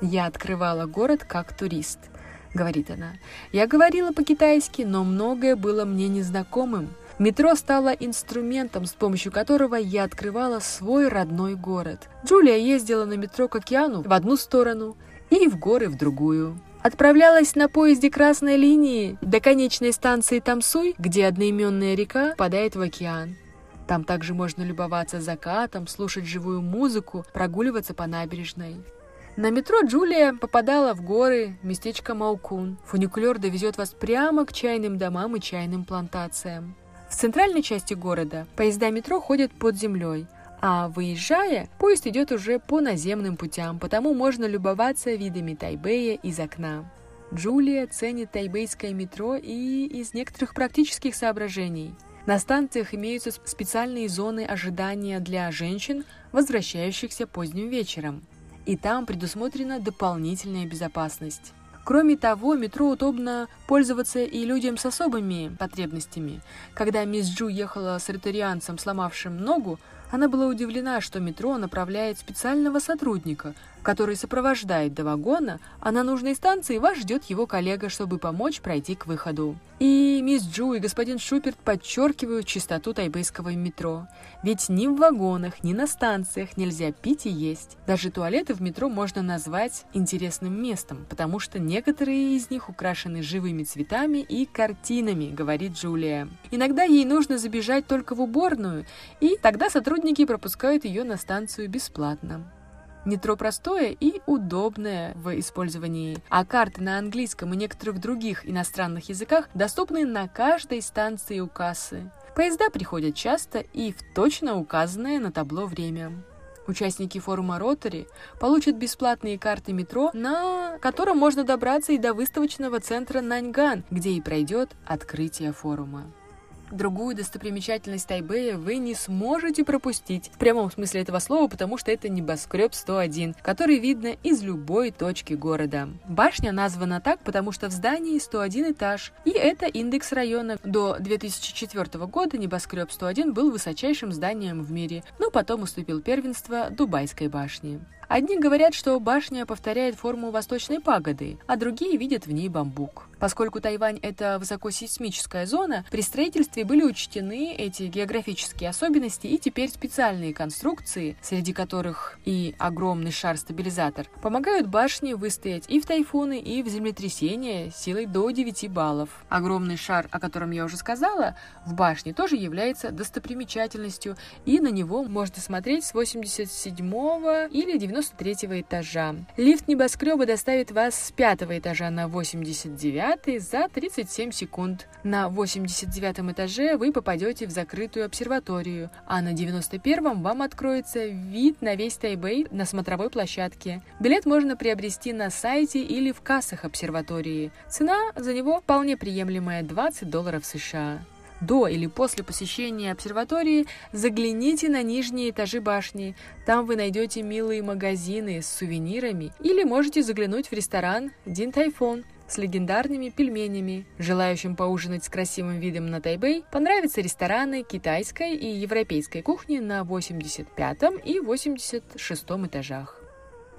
«Я открывала город как турист», — говорит она. «Я говорила по-китайски, но многое было мне незнакомым. Метро стало инструментом, с помощью которого я открывала свой родной город». Джулия ездила на метро к океану в одну сторону и в горы в другую. Отправлялась на поезде красной линии до конечной станции Тамсуй, где одноименная река впадает в океан. Там также можно любоваться закатом, слушать живую музыку, прогуливаться по набережной. На метро Джулия попадала в горы, местечко Маокун. Фуникулер довезет вас прямо к чайным домам и чайным плантациям. В центральной части города поезда метро ходят под землей, а выезжая, поезд идет уже по наземным путям, потому можно любоваться видами Тайбэя из окна. Джулия ценит тайбэйское метро и из некоторых практических соображений. На станциях имеются специальные зоны ожидания для женщин, возвращающихся поздним вечером. И там предусмотрена дополнительная безопасность. Кроме того, метро удобно пользоваться и людям с особыми потребностями. Когда мисс Джу ехала с ротарианцем, сломавшим ногу, она была удивлена, что метро направляет специального сотрудника, который сопровождает до вагона, а на нужной станции вас ждет его коллега, чтобы помочь пройти к выходу. И мисс Джу и господин Шуперт подчеркивают чистоту тайбэйского метро. Ведь ни в вагонах, ни на станциях нельзя пить и есть. Даже туалеты в метро можно назвать интересным местом, потому что некоторые из них украшены живыми цветами и картинами, говорит Джулия. Иногда ей нужно забежать только в уборную, и тогда сотрудник пропускают ее на станцию бесплатно. Метро простое и удобное в использовании, а карты на английском и некоторых других иностранных языках доступны на каждой станции у кассы. Поезда приходят часто и в точно указанное на табло время. Участники форума «Ротари» получат бесплатные карты метро, на котором можно добраться и до выставочного центра Наньган, где и пройдет открытие форума. Другую достопримечательность Тайбэя вы не сможете пропустить, в прямом смысле этого слова, потому что это небоскреб сто один, который видно из любой точки города. Башня названа так, потому что в здании сто один этаж, и это индекс района. До две тысячи четвёртого года небоскреб сто один был высочайшим зданием в мире, но потом уступил первенство Дубайской башне. Одни говорят, что башня повторяет форму восточной пагоды, а другие видят в ней бамбук. Поскольку Тайвань – это высокосейсмическая зона, при строительстве были учтены эти географические особенности, и теперь специальные конструкции, среди которых и огромный шар-стабилизатор, помогают башне выстоять и в тайфуны, и в землетрясения силой до девяти баллов. Огромный шар, о котором я уже сказала, в башне тоже является достопримечательностью, и на него можно смотреть с восемьдесят седьмого или девяносто девяносто третьего этажа. Лифт небоскреба доставит вас с пятого этажа на восемьдесят девятый за тридцать семь секунд. На восемьдесят девятом этаже вы попадете в закрытую обсерваторию, а на девяносто первом вам откроется вид на весь Тайбэй на смотровой площадке. Билет можно приобрести на сайте или в кассах обсерватории. Цена за него вполне приемлемая – двадцать долларов США. До или после посещения обсерватории загляните на нижние этажи башни. Там вы найдете милые магазины с сувенирами или можете заглянуть в ресторан «Дин Тайфон» с легендарными пельменями. Желающим поужинать с красивым видом на Тайбэй понравятся рестораны китайской и европейской кухни на восемьдесят пятом и восемьдесят шестом этажах.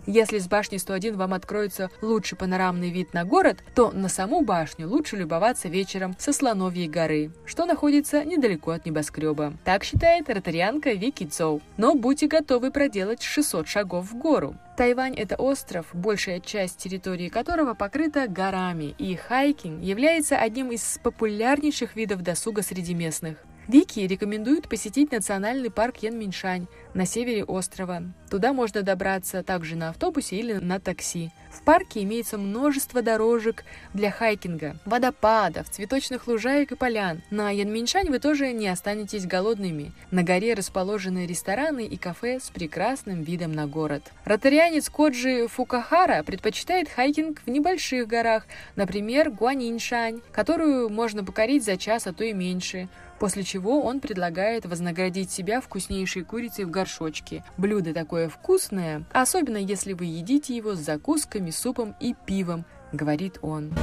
Если с башни сто один вам откроется лучший панорамный вид на город, то на саму башню лучше любоваться вечером со Слоновьей горы, что находится недалеко от небоскреба. Так считает ротарианка Вики Цоу. Но будьте готовы проделать шестьсот шагов в гору. Тайвань – это остров, большая часть территории которого покрыта горами, и хайкинг является одним из популярнейших видов досуга среди местных. Вики рекомендуют посетить национальный парк Янминшань на севере острова. Туда можно добраться также на автобусе или на такси. В парке имеется множество дорожек для хайкинга, водопадов, цветочных лужаек и полян. На Янминшань вы тоже не останетесь голодными. На горе расположены рестораны и кафе с прекрасным видом на город. Ротарианец Коджи Фукахара предпочитает хайкинг в небольших горах, например, Гуаниншань, которую можно покорить за час, а то и меньше. После чего он предлагает вознаградить себя вкуснейшей курицей в горшочке. Блюдо такое вкусное, особенно если вы едите его с закусками, супом и пивом, говорит он.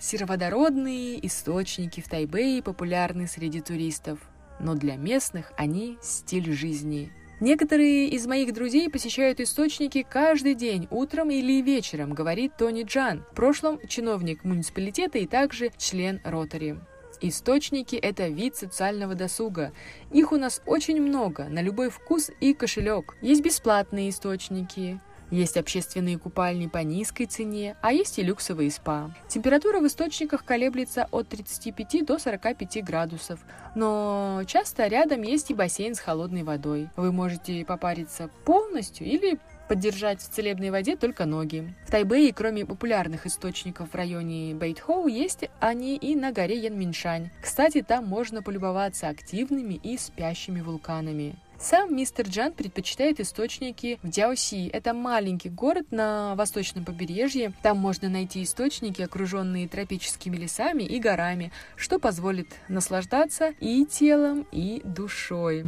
Сероводородные источники в Тайбэе популярны среди туристов, но для местных они стиль жизни. Некоторые из моих друзей посещают источники каждый день, утром или вечером, говорит Тони Джан, в прошлом чиновник муниципалитета и также член Ротари. Источники – это вид социального досуга. Их у нас очень много, на любой вкус и кошелек. Есть бесплатные источники. Есть общественные купальни по низкой цене, а есть и люксовые спа. Температура в источниках колеблется от тридцати пяти до сорока пяти градусов, но часто рядом есть и бассейн с холодной водой. Вы можете попариться полностью или поддержать в целебной воде только ноги. В Тайбэе, кроме популярных источников в районе Бэйтхоу, есть они и на горе Янминшань. Кстати, там можно полюбоваться активными и спящими вулканами. Сам мистер Джан предпочитает источники в Дяоси. Это маленький город на восточном побережье. Там можно найти источники, окруженные тропическими лесами и горами, что позволит наслаждаться и телом, и душой.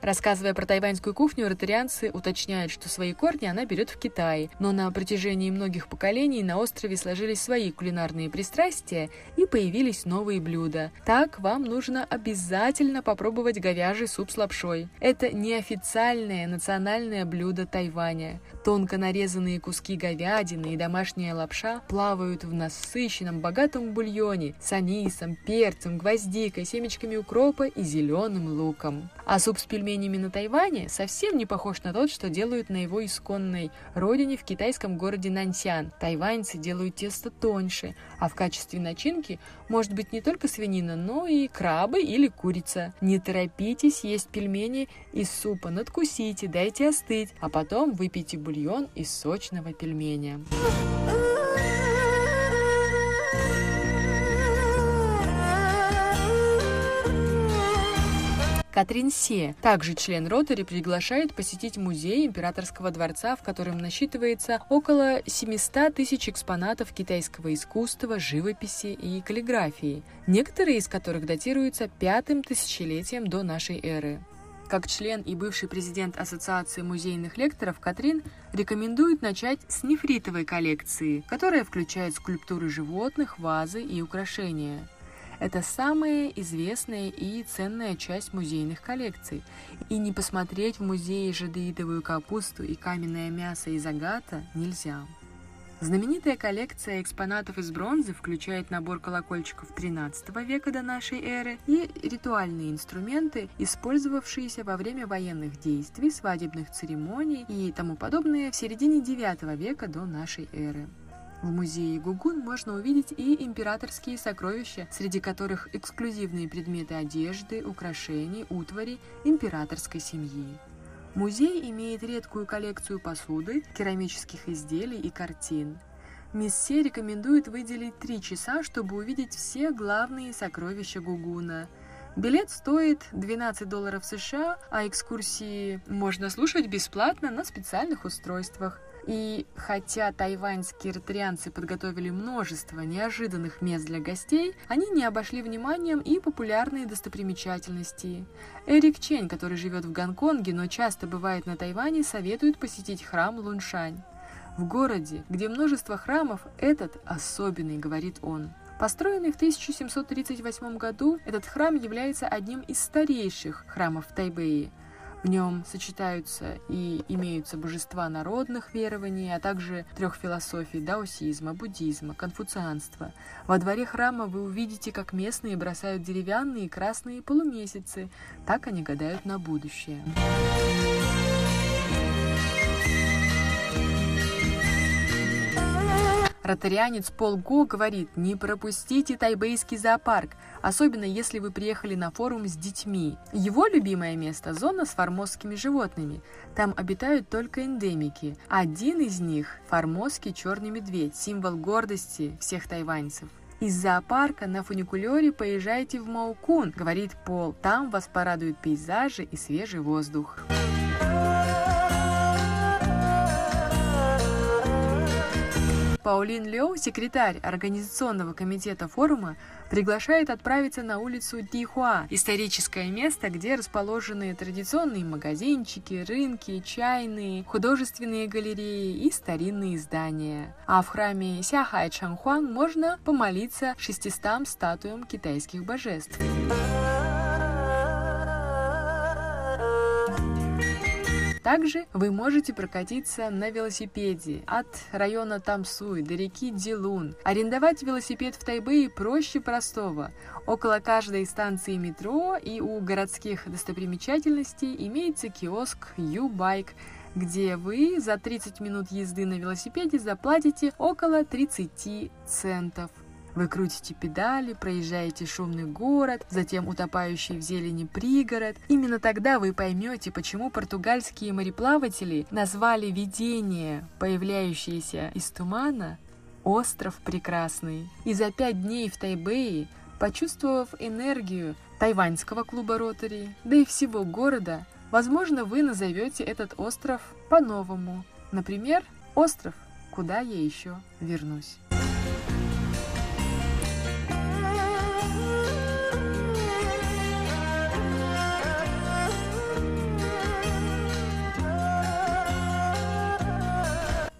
Рассказывая про тайваньскую кухню, ротарианцы уточняют, что свои корни она берет в Китае, но на протяжении многих поколений на острове сложились свои кулинарные пристрастия и появились новые блюда. Так вам нужно обязательно попробовать говяжий суп с лапшой. Это неофициальное национальное блюдо Тайваня. Тонко нарезанные куски говядины и домашняя лапша плавают в насыщенном, богатом бульоне с анисом, перцем, гвоздикой, семечками укропа и зеленым луком. А суп с пельменями на Тайване совсем не похож на тот, что делают на его исконной родине в китайском городе Наньсян. Тайваньцы делают тесто тоньше, а в качестве начинки может быть не только свинина, но и крабы или курица. Не торопитесь есть пельмени из супа, надкусите, дайте остыть, а потом выпейте бульон из сочного пельменя. Катрин Се, также член Ротари, приглашает посетить музей императорского дворца, в котором насчитывается около семисот тысяч экспонатов китайского искусства, живописи и каллиграфии, некоторые из которых датируются пятым тысячелетием до нашей эры. Как член и бывший президент Ассоциации музейных лекторов, Катрин рекомендует начать с нефритовой коллекции, которая включает скульптуры животных, вазы и украшения. Это самая известная и ценная часть музейных коллекций. И не посмотреть в музее жадеидовую капусту и каменное мясо из агата нельзя. Знаменитая коллекция экспонатов из бронзы включает набор колокольчиков тринадцатого века до нашей эры и ритуальные инструменты, использовавшиеся во время военных действий, свадебных церемоний и тому подобное в середине девятого века до нашей эры. В музее Гугун можно увидеть и императорские сокровища, среди которых эксклюзивные предметы одежды, украшений, утвари императорской семьи. Музей имеет редкую коллекцию посуды, керамических изделий и картин. Миссе рекомендует выделить три часа, чтобы увидеть все главные сокровища Гугуна. Билет стоит двенадцать долларов США, а экскурсии можно слушать бесплатно на специальных устройствах. И хотя тайваньские ротарианцы подготовили множество неожиданных мест для гостей, они не обошли вниманием и популярные достопримечательности. Эрик Чень, который живет в Гонконге, но часто бывает на Тайване, советует посетить храм Луншань. В городе, где множество храмов, этот особенный, говорит он. Построенный в тысяча семьсот тридцать восьмом году, этот храм является одним из старейших храмов в Тайбэе. В нем сочетаются и имеются божества народных верований, а также трех философий – даосизма, буддизма, конфуцианства. Во дворе храма вы увидите, как местные бросают деревянные и красные полумесяцы. Так они гадают на будущее. Ротарианец Пол Го говорит: не пропустите тайбэйский зоопарк, особенно если вы приехали на форум с детьми. Его любимое место – зона с формозскими животными. Там обитают только эндемики. Один из них – формозский черный медведь, символ гордости всех тайваньцев. Из зоопарка на фуникулере поезжайте в Маокун, говорит Пол. Там вас порадуют пейзажи и свежий воздух. Паулин Лео, секретарь организационного комитета форума, приглашает отправиться на улицу Дихуа, историческое место, где расположены традиционные магазинчики, рынки, чайные, художественные галереи и старинные здания. А в храме Сяхай Чанхуан можно помолиться шестистам статуям китайских божеств. Также вы можете прокатиться на велосипеде от района Тамсуй до реки Дилун. Арендовать велосипед в Тайбэе проще простого. Около каждой станции метро и у городских достопримечательностей имеется киоск «Ю-Байк», где вы за тридцать минут езды на велосипеде заплатите около тридцать центов. Вы крутите педали, проезжаете шумный город, затем утопающий в зелени пригород. Именно тогда вы поймете, почему португальские мореплаватели назвали видение, появляющееся из тумана, «Остров прекрасный». И за пять дней в Тайбэе, почувствовав энергию тайваньского клуба «Ротари», да и всего города, возможно, вы назовете этот остров по-новому. Например, «Остров, куда я еще вернусь».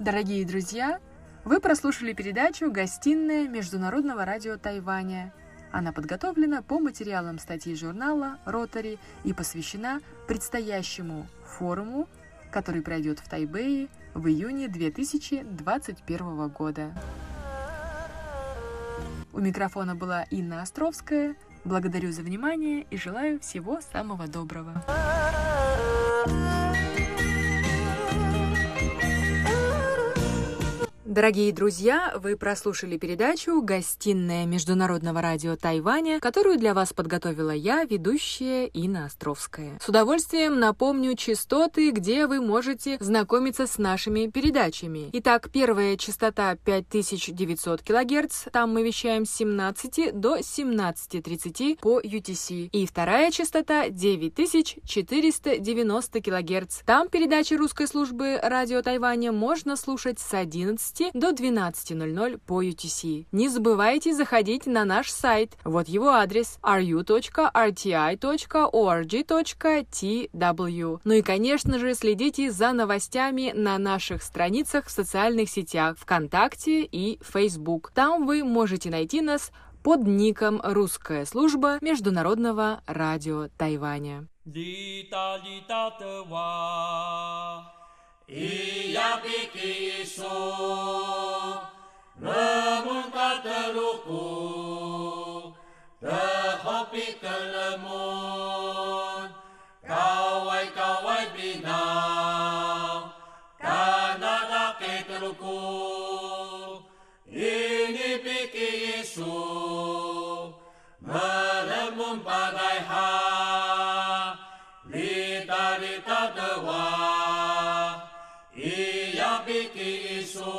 Дорогие друзья, вы прослушали передачу «Гостиная Международного радио Тайваня». Она подготовлена по материалам статьи журнала «Ротари» и посвящена предстоящему форуму, который пройдет в Тайбэе в июне две тысячи двадцать первого года. У микрофона была Инна Островская. Благодарю за внимание и желаю всего самого доброго. Дорогие друзья, вы прослушали передачу «Гостиная Международного радио Тайваня», которую для вас подготовила я, ведущая Инна Островская. С удовольствием напомню частоты, где вы можете знакомиться с нашими передачами. Итак, первая частота пять тысяч девятьсот килогерц, там мы вещаем с семнадцати до семнадцати тридцати по ю ти си. И вторая частота девять тысяч четыреста девяносто килогерц, там передачи русской службы радио Тайваня можно слушать с одиннадцати до двенадцати ноль-ноль по ю ти си. Не забывайте заходить на наш сайт. Вот его адрес: ru точка эр ти ай точка орг точка ти дабл ю. Ну и, конечно же, следите за новостями на наших страницах в социальных сетях ВКонтакте и Facebook. Там вы можете найти нас под ником «Русская служба Международного радио Тайваня». И я пики ису, namun tak terukur, terhopi kelemun, kawai-kawai binau, kanada ke terukur, ini piki isu, meremum padai ha, lita-lita dewa, ia piki isu.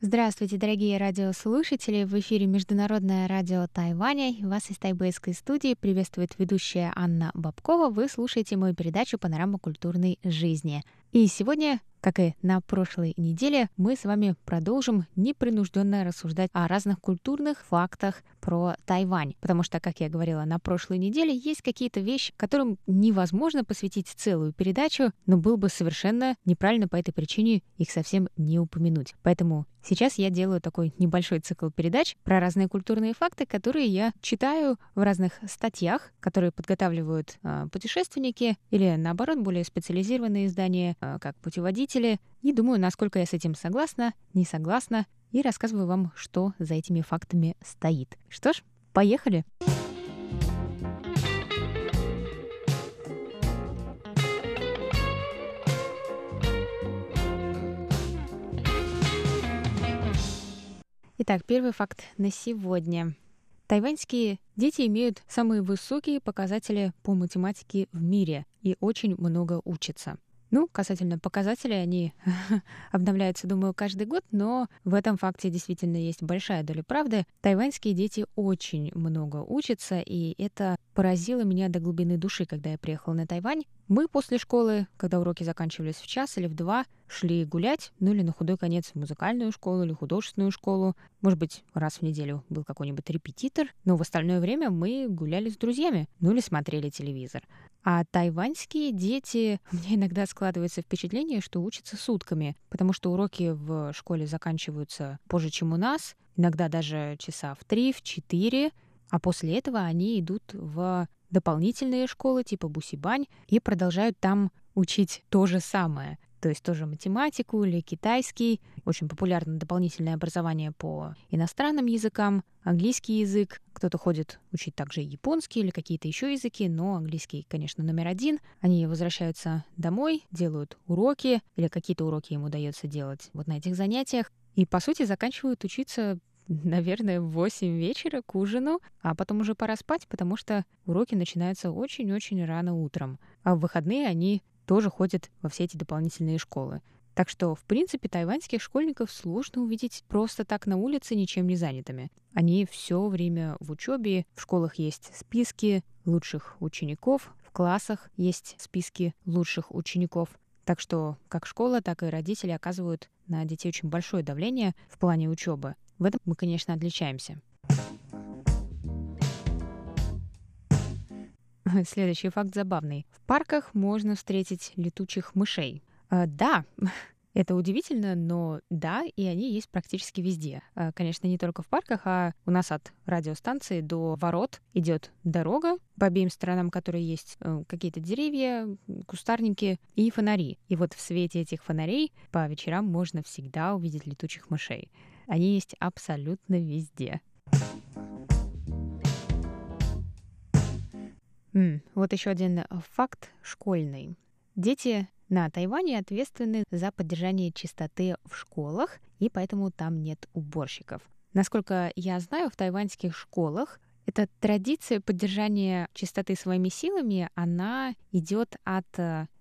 Здравствуйте, дорогие радиослушатели! В эфире Международное радио Тайваня. Вас из тайбэйской студии приветствует ведущая Анна Бабкова. Вы слушаете мою передачу «Панорама культурной жизни». И сегодня, как и на прошлой неделе, мы с вами продолжим непринужденно рассуждать о разных культурных фактах про Тайвань. Потому что, как я говорила на прошлой неделе, есть какие-то вещи, которым невозможно посвятить целую передачу, но было бы совершенно неправильно по этой причине их совсем не упомянуть. Поэтому сейчас я делаю такой небольшой цикл передач про разные культурные факты, которые я читаю в разных статьях, которые подготавливают э, путешественники или, наоборот, более специализированные издания, э, как путеводители. И думаю, насколько я с этим согласна, не согласна, и рассказываю вам, что за этими фактами стоит. Что ж, поехали! Итак, первый факт на сегодня. Тайваньские дети имеют самые высокие показатели по математике в мире и очень много учатся. Ну, касательно показателей, они обновляются, думаю, каждый год, но в этом факте действительно есть большая доля правды. Тайваньские дети очень много учатся, и это поразило меня до глубины души, когда я приехала на Тайвань. Мы после школы, когда уроки заканчивались в час или в два, шли гулять, ну или на худой конец в музыкальную школу или художественную школу. Может быть, раз в неделю был какой-нибудь репетитор, но в остальное время мы гуляли с друзьями, ну или смотрели телевизор. А тайваньские дети, у меня иногда складывается впечатление, что учатся сутками, потому что уроки в школе заканчиваются позже, чем у нас, иногда даже часа в три, в четыре, а после этого они идут в дополнительные школы типа бусибань и продолжают там учить то же самое. То есть тоже математику или китайский. Очень популярно дополнительное образование по иностранным языкам, английский язык. Кто-то ходит учить также японский или какие-то еще языки, но английский, конечно, номер один. Они возвращаются домой, делают уроки или какие-то уроки им удается делать вот на этих занятиях. И, по сути, заканчивают учиться, наверное, в восемь вечера к ужину, а потом уже пора спать, потому что уроки начинаются очень-очень рано утром. А в выходные они тоже ходят во все эти дополнительные школы. Так что, в принципе, тайваньских школьников сложно увидеть просто так на улице, ничем не занятыми. Они все время в учебе, в школах есть списки лучших учеников, в классах есть списки лучших учеников. Так что как школа, так и родители оказывают на детей очень большое давление в плане учебы. В этом мы, конечно, отличаемся. Следующий факт забавный. В парках можно встретить летучих мышей. Э, да, это удивительно, но да, и они есть практически везде. Э, конечно, не только в парках, а у нас от радиостанции до ворот идет дорога, по обеим сторонам которой есть э, какие-то деревья, кустарники и фонари. И вот в свете этих фонарей по вечерам можно всегда увидеть летучих мышей. Они есть абсолютно везде. Вот еще один факт школьный. Дети на Тайване ответственны за поддержание чистоты в школах, и поэтому там нет уборщиков. Насколько я знаю, в тайваньских школах эта традиция поддержания чистоты своими силами, она идет от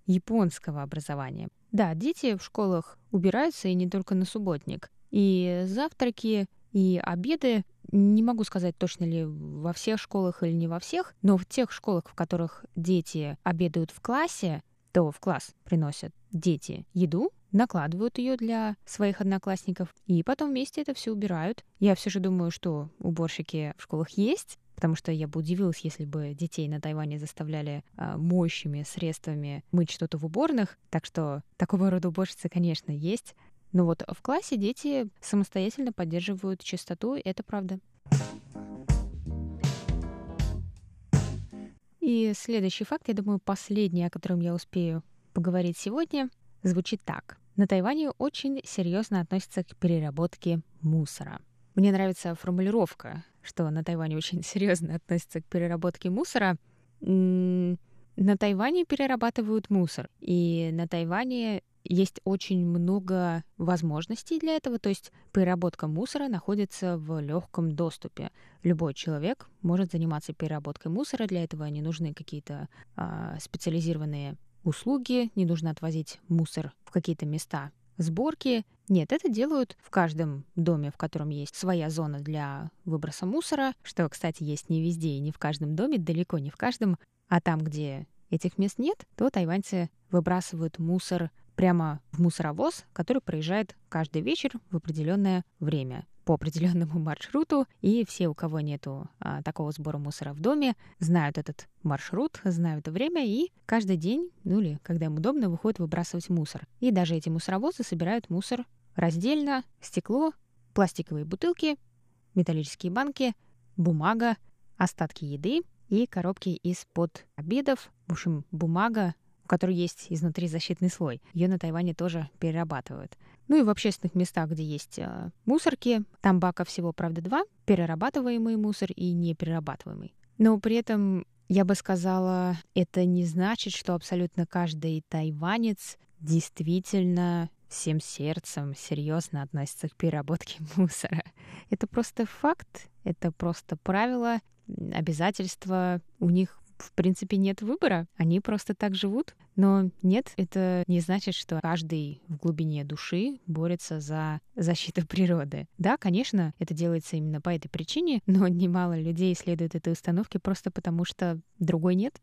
японского образования. Да, дети в школах убираются, и не только на субботник. И завтраки, и обеды. Не могу сказать, точно ли во всех школах или не во всех, но в тех школах, в которых дети обедают в классе, то в класс приносят дети еду, накладывают ее для своих одноклассников, и потом вместе это все убирают. Я все же думаю, что уборщики в школах есть, потому что я бы удивилась, если бы детей на Тайване заставляли а, моющими средствами мыть что-то в уборных. Так что такого рода уборщицы, конечно, есть. Но вот в классе дети самостоятельно поддерживают чистоту, это правда. И следующий факт, я думаю, последний, о котором я успею поговорить сегодня, звучит так. На Тайване очень серьезно относятся к переработке мусора. Мне нравится формулировка, что на Тайване очень серьезно относятся к переработке мусора. На Тайване перерабатывают мусор, и на Тайване есть очень много возможностей для этого, то есть переработка мусора находится в легком доступе. Любой человек может заниматься переработкой мусора, для этого не нужны какие-то э, специализированные услуги, не нужно отвозить мусор в какие-то места сборки. Нет, это делают в каждом доме, в котором есть своя зона для выброса мусора, что, кстати, есть не везде и не в каждом доме, далеко не в каждом, а там, где этих мест нет, то тайваньцы выбрасывают мусор прямо в мусоровоз, который проезжает каждый вечер в определенное время по определенному маршруту. И все, у кого нету а, такого сбора мусора в доме, знают этот маршрут, знают время и каждый день, ну или когда им удобно, выходят выбрасывать мусор. И даже эти мусоровозы собирают мусор раздельно: стекло, пластиковые бутылки, металлические банки, бумага, остатки еды и коробки из-под обедов. В общем, бумага, в которой есть изнутри защитный слой. Ее на Тайване тоже перерабатывают. Ну и в общественных местах, где есть э, мусорки, там бака всего, правда, два: перерабатываемый мусор и неперерабатываемый. Но при этом, я бы сказала, это не значит, что абсолютно каждый тайванец действительно всем сердцем серьезно относится к переработке мусора. Это просто факт, это просто правило, обязательства у них. В принципе, нет выбора, они просто так живут. Но нет, это не значит, что каждый в глубине души борется за защиту природы. Да, конечно, это делается именно по этой причине, но немало людей следует этой установке просто потому, что другой нет.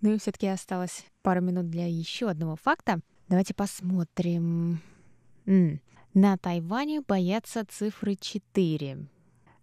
Ну и все-таки осталось пару минут для еще одного факта. Давайте посмотрим. М-м. На Тайване боятся цифры четыре.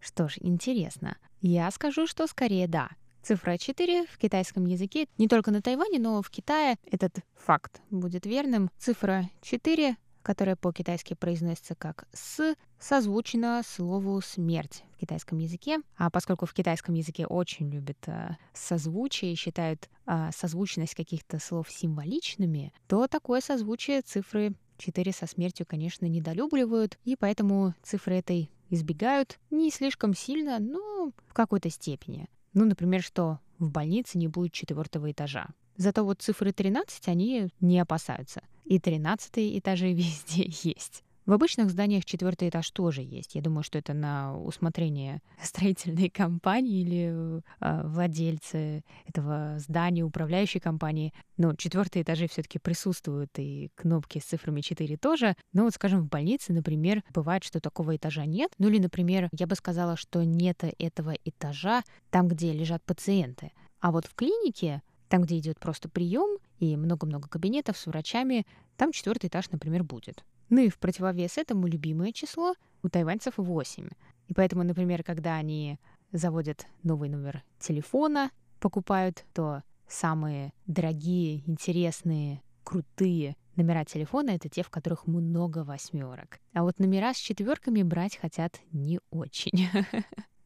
Что ж, интересно. Я скажу, что скорее да. Цифра четыре в китайском языке, не только на Тайване, но в Китае этот факт будет верным. Цифра четыре, которая по-китайски произносится как «с», созвучна слову «смерть» в китайском языке. А поскольку в китайском языке очень любят э, созвучие и считают э, созвучность каких-то слов символичными, то такое созвучие цифры четыре со смертью, конечно, недолюбливают, и поэтому цифры этой избегают не слишком сильно, но в какой-то степени. Ну, например, что в больнице не будет четвертого этажа. Зато вот цифры тринадцать, они не опасаются. И тринадцатые этажи везде есть. В обычных зданиях четвертый этаж тоже есть. Я думаю, что это на усмотрение строительной компании или э, владельца этого здания, управляющей компании. Но четвертые этажи все-таки присутствуют, и кнопки с цифрами четыре тоже. Но вот, скажем, в больнице, например, бывает, что такого этажа нет. Ну или, например, я бы сказала, что нет этого этажа там, где лежат пациенты. А вот в клинике, там, где идет просто прием и много-много кабинетов с врачами, там четвертый этаж, например, будет. Ну и в противовес этому любимое число у тайваньцев восемь. И поэтому, например, когда они заводят новый номер телефона, покупают, то самые дорогие, интересные, крутые номера телефона — это те, в которых много восьмерок. А вот номера с четверками брать хотят не очень.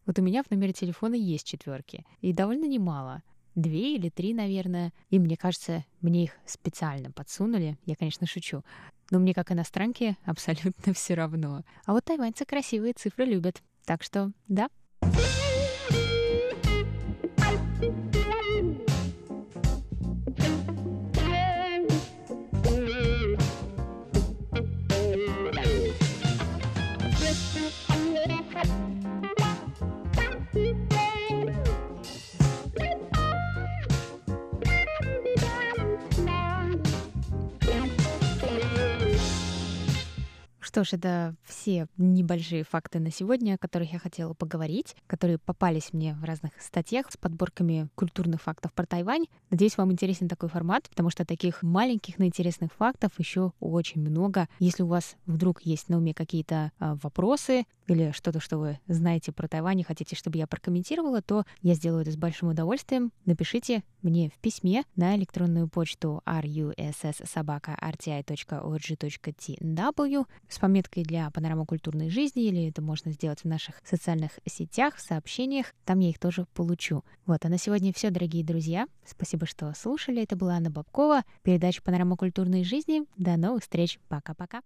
Вот у меня в номере телефона есть четверки, и довольно немало. Две или три, наверное. И мне кажется, мне их специально подсунули. Я, конечно, шучу. Но мне, как иностранке, абсолютно все равно. А вот тайваньцы красивые цифры любят. Так что да. Что ж, это все небольшие факты на сегодня, о которых я хотела поговорить, которые попались мне в разных статьях с подборками культурных фактов про Тайвань. Надеюсь, вам интересен такой формат, потому что таких маленьких, но интересных фактов еще очень много. Если у вас вдруг есть на уме какие-то вопросы или что-то, что вы знаете про Тайвань и хотите, чтобы я прокомментировала, то я сделаю это с большим удовольствием. Напишите мне в письме на электронную почту эр ю эс эс собака эр ти ай точка о джи точка ти дабл ю с пометкой для панорамы культурной жизни, или это можно сделать в наших социальных сетях, в сообщениях, там я их тоже получу. Вот, а на сегодня все, дорогие друзья. Спасибо, что слушали. Это была Анна Бабкова. Передача «Панорама культурной жизни». До новых встреч. Пока-пока.